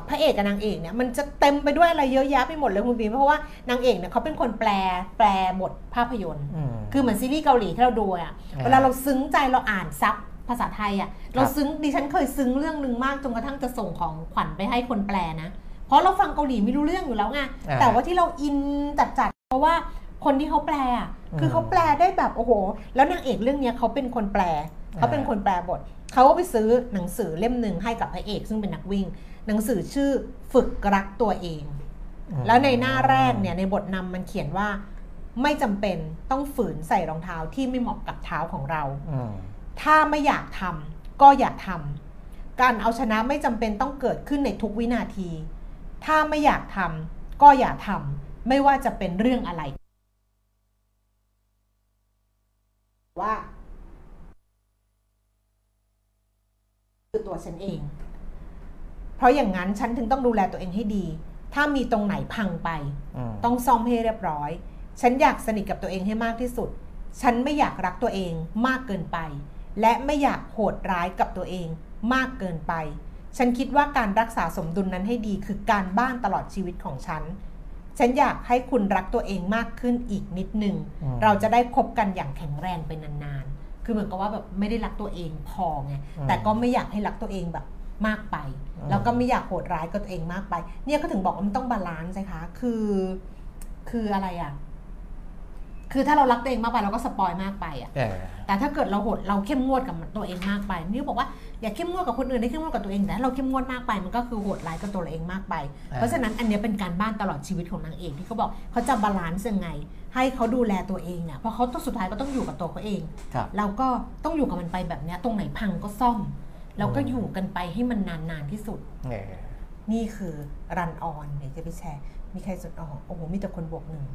พระเอกกับนางเอกเนี่ยมันจะเต็มไปด้วยอะไรเยอะแยะไปหมดเลยคุณบีเพราะว่านางเอกเนี่ยเขาเป็นคนแปลแปลบทภาพยนตร์คือเหมือนซีรีส์เกาหลีที่เราดูอ่ะเวลาเราซึ้งใจเราอ่านซับภาษาไทยอ่ะเราซึ้งดิฉันเคยซึ้งเรื่องนึงมากจนกระทั่งจะส่งของขวัญไปให้คนแปลนะเพราะเราฟังเกาหลีไม่รู้เรื่องอยู่แล้วไงแต่ว่าที่เราอินจัดๆเพราะว่าคนที่เขาแปลอ่ะคือเขาแปลได้แบบโอ้โหแล้วนางเอกเรื่องนี้เขาเป็นคนแปลเขาเป็นคนแปลบทเขาก็ไปซื้อหนังสือเล่มนึงให้กับพระเอกซึ่งเป็นนักวิ่งหนังสือชื่อฝึกรักตัวเองแล้วในหน้าแรกเนี่ยในบทนำมันเขียนว่าไม่จำเป็นต้องฝืนใส่รองเท้าที่ไม่เหมาะกับเท้าของเราถ้าไม่อยากทำก็อย่าทำการเอาชนะไม่จำเป็นต้องเกิดขึ้นในทุกวินาทีถ้าไม่อยากทำก็อย่าทำไม่ว่าจะเป็นเรื่องอะไรว่าคือตัวฉันเองเพราะอย่างนั้นฉันถึงต้องดูแลตัวเองให้ดีถ้ามีตรงไหนพังไปต้องซ่อมให้เรียบร้อยฉันอยากสนิทกับตัวเองให้มากที่สุดฉันไม่อยากรักตัวเองมากเกินไปและไม่อยากโหดร้ายกับตัวเองมากเกินไปฉันคิดว่าการรักษาสมดุลนั้นให้ดีคือการบ้านตลอดชีวิตของฉันฉันอยากให้คุณรักตัวเองมากขึ้นอีกนิดนึงเราจะได้คบกันอย่างแข็งแรงไปนานๆคือเหมือนกับว่าแบบไม่ได้รักตัวเองพอไงแต่ก็ไม่อยากให้รักตัวเองแบบมากไปแล้วก็ไม่อยากโหดร้ายกับตัวเองมากไปเนี่ยก็ถึงบอกว่ามันต้องบาลานซ์ใช่คะคือคืออะไรอ่ะคือถ้าเรารักตัวเองมากไปเราก็สปอยมากไปอ่ะแต่ถ้าเกิดเราโหดเราเข้มงวดกับตัวเองมากไปนี่บอกว่าอย่าเข้มงวดกับคนอื่นได้เข้มงวดกับตัวเองแต่เราเข้มงวดมากไปมันก็คือโหดร้ายกับตัวเราเองมากไปเพราะฉะนั้นอันนี้เป็นการบ้านตลอดชีวิตของนางเอกที่เขาบอกเขาจะบาลานซ์ยังไงให้เขาดูแลตัวเองเนี่ยเพราะเขาต้องสุดท้ายก็ต้องอยู่กับตัวเขาเองเราก็ต้องอยู่กับมันไปแบบนี้ตรงไหนพังก็ซ่อมแล้วก็อยู่กันไปให้มันนานๆที่สุด นี่คือ Run On เดี๋ยวจะไปแชร์มีใครสนอ๋อโอ้โหมีแต่คนบวกหนึ่ง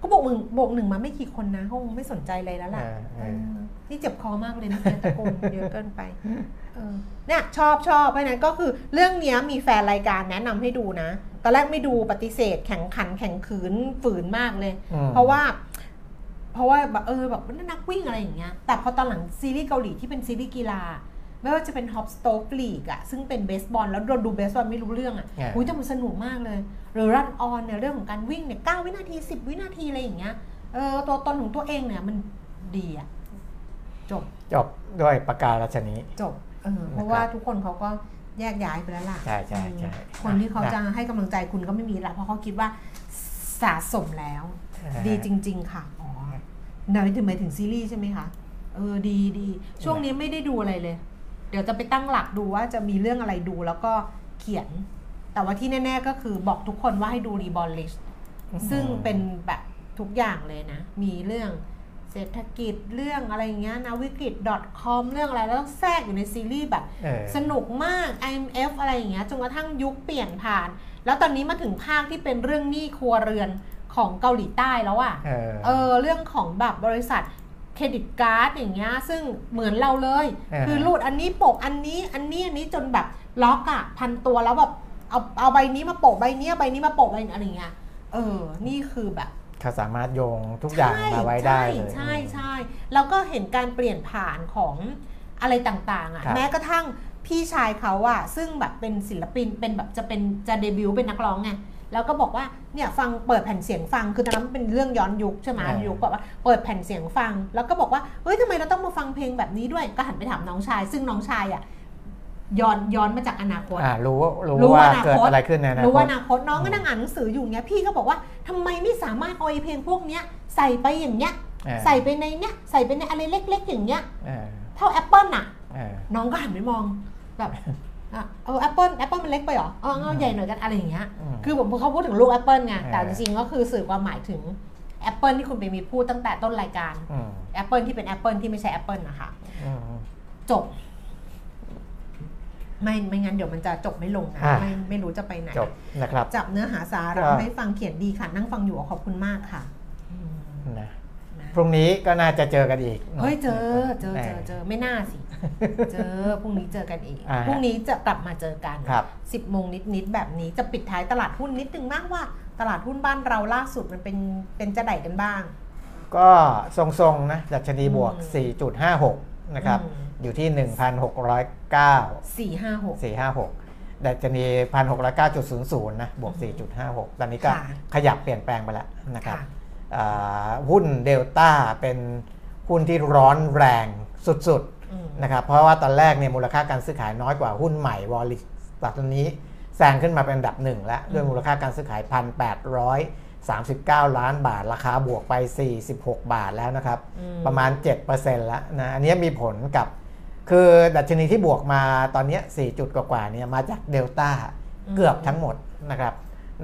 ก็บวกหนึ่งบวกหนึ่งมาไม่กี่คนนะเขาคงไม่สนใจอะไรแล้วล่ะนี่เจ็บคอมากเลยนะตะโกนเยอะเกินไปเนี่ยชอบชอบเพราะนั้นก็คือเรื่องนี้มีแฟนรายการแนะนำให้ดูนะตอนแรกไม่ดูปฏิเสธแข็งขันแข็งขืนฝืนมากเลยเพราะว่าเพราะว่าเออแบบนักวิ่งอะไรอย่างเงี้ยแต่พอตอนหลังซีรีส์เกาหลีที่เป็นซีรีส์กีฬาไม่ว่าจะเป็นฮอปสโต๊กลีกอะซึ่งเป็นเบสบอลแล้วโดนดูเบสบอลไม่รู้เรื่องอะอุ้ยแต่มันสนุกมากเลยหรือรันออนเนี่ยเรื่องของการวิ่งเนี่ยเก้าวินาทีสิบวินาทีอะไรอย่างเงี้ยเออตัวตนของตัวเองเนี่ยมันดีอะจบจบด้วยปากกาลัชนีจบเออเพราะว่าทุกคนเขาก็แยกย้ายไปแล้วล่ะใช่ใช่ใช่คนที่เขาจะให้กำลังใจคุณก็ไม่มีละเพราะเขาคิดว่าสะสมแล้วดีจริงๆค่ะอ๋อหมายถึงหมายถึงซีรีส์ใช่ไหมคะเออดีดีช่วงนี้ไม่ได้ดูอะไรเลยเดี๋ยวจะไปตั้งหลักดูว่าจะมีเรื่องอะไรดูแล้วก็เขียนแต่ว่าที่แน่ๆก็คือบอกทุกคนว่าให้ดูรีบอลลิชซึ่งเป็นแบบทุกอย่างเลยนะมีเรื่องเศรษฐกิจเรื่องอะไรอย่างเงี้ยนะวิกฤต .com เรื่องอะไรแล้วต้องแทรกอยู่ในซีรีส์แบบสนุกมาก ไอ เอ็ม เอฟ อะไรอย่างเงี้ยจนกระทั่งยุคเปลี่ยนผ่านแล้วตอนนี้มาถึงภาคที่เป็นเรื่องหนี้ครัวเรือนของเกาหลีใต้แล้วอ่ะเออ เออเรื่องของแบบบริษัทเครดิตการ์ดอย่างเงี้ยซึ่งเหมือนเราเลยคือรูดอันนี้โปะอันนี้อันนี้อันนี้จนแบบล็อกอ่ะพันตัวแล้วแบบเอาเอาใบนี้มาโปะใบนี้ใบนี้มาโปะใบอะไรเงี้ยเออนี่คือแบบเขาสามารถโยงทุกอย่างมาไว้ได้เลยใช่ใช่แล้วก็เห็นการเปลี่ยนผ่านของอะไรต่างๆอ่ะแม้กระทั่งพี่ชายเขาอ่ะซึ่งแบบเป็นศิลปินเป็นแบบจะเป็นจะเดบิวต์เป็นนักร้องไงแล้วก็บอกว่าเนี่ยฟังเปิดแผ่นเสียงฟังคือตอนนั้นเป็นเรื่องย้อนยุคใช่ไหมยุคแบบว่าเปิดแผ่นเสียงฟังแล้วก็บอกว่าเฮ้ยทำไมเราต้องมาฟังเพลงแบบนี้ด้วยก็หันไปถามน้องชายซึ่งน้องชายอ่ะย้อนย้อนมาจากอนาคตรู้รู้ว่าเกิดอะไรขึ้นในอนาคตรู้ว่าอนาคตน้องก็นั่งอ่านหนังสืออยู่เนี้ยพี่ก็บอกว่าทำไมไม่สามารถเอาเพลงพวกเนี้ยใส่ไปอย่างเนี้ยใส่ไปในเนี้ยใส่ไปในอะไรเล็กๆอย่างเนี้ยเท่าแอปเปิลอ่ะน้องก็หันไปมองแบบเออแอปเปิลแอปเปิลมันเล็กไปหรออ๋อใหญ่หน่อยกันอะไรอย่างเงี้ยคือผมเขาพูดถึงลูกแอปเปิลไงแต่จริงๆก็คือสื่อความหมายถึงแอปเปิลที่คุณไปมีพูดตั้งแต่ต้นรายการแอปเปิลที่เป็นแอปเปิลที่ไม่ใช่แอปเปิลนะคะจบไม่ไม่งั้นเดี๋ยวมันจะจบไม่ลงนะไม่ไม่รู้จะไปไหนนะครับจับเนื้อหาสาระให้ฟังเขียนดีค่ะนั่งฟังอยู่ขอบคุณมากค่ะนะพรุ่งนี้ก็น่าจะเจอกันอีกเฮ้ยเจอเจอเจอเจอไม่น่าสิเจอพรุ่งนี้เจอกันอีกพรุ่งนี้จะกลับมาเจอกันสิบโมงนิดๆแบบนี้จะปิดท้ายตลาดหุ้นนิดนึงมากว่าตลาดหุ้นบ้านเราล่าสุดมันเป็นเป็นจะไหนกันบ้างก็ทรงๆนะดัชนีบวก สี่จุดห้าหก นะครับอยู่ที่ หนึ่งพันหกร้อยเก้า สี่ห้าหก ดัชนี หนึ่งพันหกร้อยเก้าจุดศูนย์ศูนย์ นะบวก สี่จุดห้าหก ตอนนี้ก็ขยับเปลี่ยนแปลงไปแล้วนะครับหุ้นเดลต้าเป็นหุ้นที่ร้อนแรงสุดๆนะครับเพราะว่าตอนแรกเนี่ยมูลค่าการซื้อขายน้อยกว่าหุ้นใหม่ Worix ตอนนี้แซงขึ้นมาเป็นอันดับหนึ่งแล้วด้วยมูลค่าการซื้อขาย หนึ่งพันแปดร้อยสามสิบเก้า ล้านบาทราคาบวกไปสี่สิบหกบาทแล้วนะครับประมาณ เจ็ดเปอร์เซ็นต์ แล้วนะอันนี้มีผลกับคือดัชนีที่บวกมาตอนนี้สี่จุดกว่าๆเนี่ยมาจากเดลต้าเกือบทั้งหมดนะครับ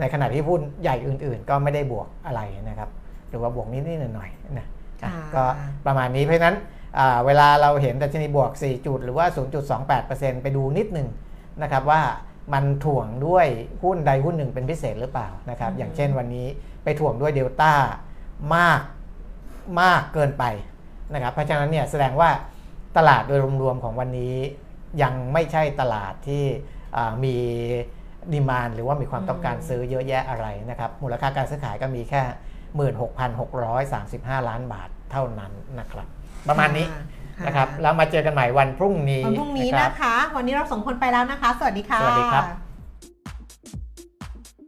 ในขณะที่หุ้นใหญ่อื่นๆก็ไม่ได้บวกอะไรนะครับหรือว่าบวกนิดๆหน่อยๆนะก็ประมาณนี้เพราะนั้นเวลาเราเห็นดัชนีบวกสี่จุดหรือว่า ศูนย์จุดสองแปดเปอร์เซ็นต์ ไปดูนิดหนึ่งนะครับว่ามันถ่วงด้วยหุ้นใดหุ้นหนึ่งเป็นพิเศษหรือเปล่านะครับอย่างเช่นวันนี้ไปถ่วงด้วยเดลต้ามากมากเกินไปนะครับเพราะฉะนั้นเนี่ยแสดงว่าตลาดโดยรวมๆของวันนี้ยังไม่ใช่ตลาดที่มีดีมานด์หรือว่ามีความต้องการซื้อเยอะแยะอะไรนะครับมูลค่าการซื้อขายก็มีแค่ หนึ่งหมื่นหกพันหกร้อยสามสิบห้า ล้านบาทเท่านั้นนะครับประมาณนี้นะครับแล้วมาเจอกันใหม่วันพรุ่งนี้วันพรุ่งนี้นะคะวันนี้เราสองคนไปแล้วนะคะสวัสดีค่ะสวัสดีครับ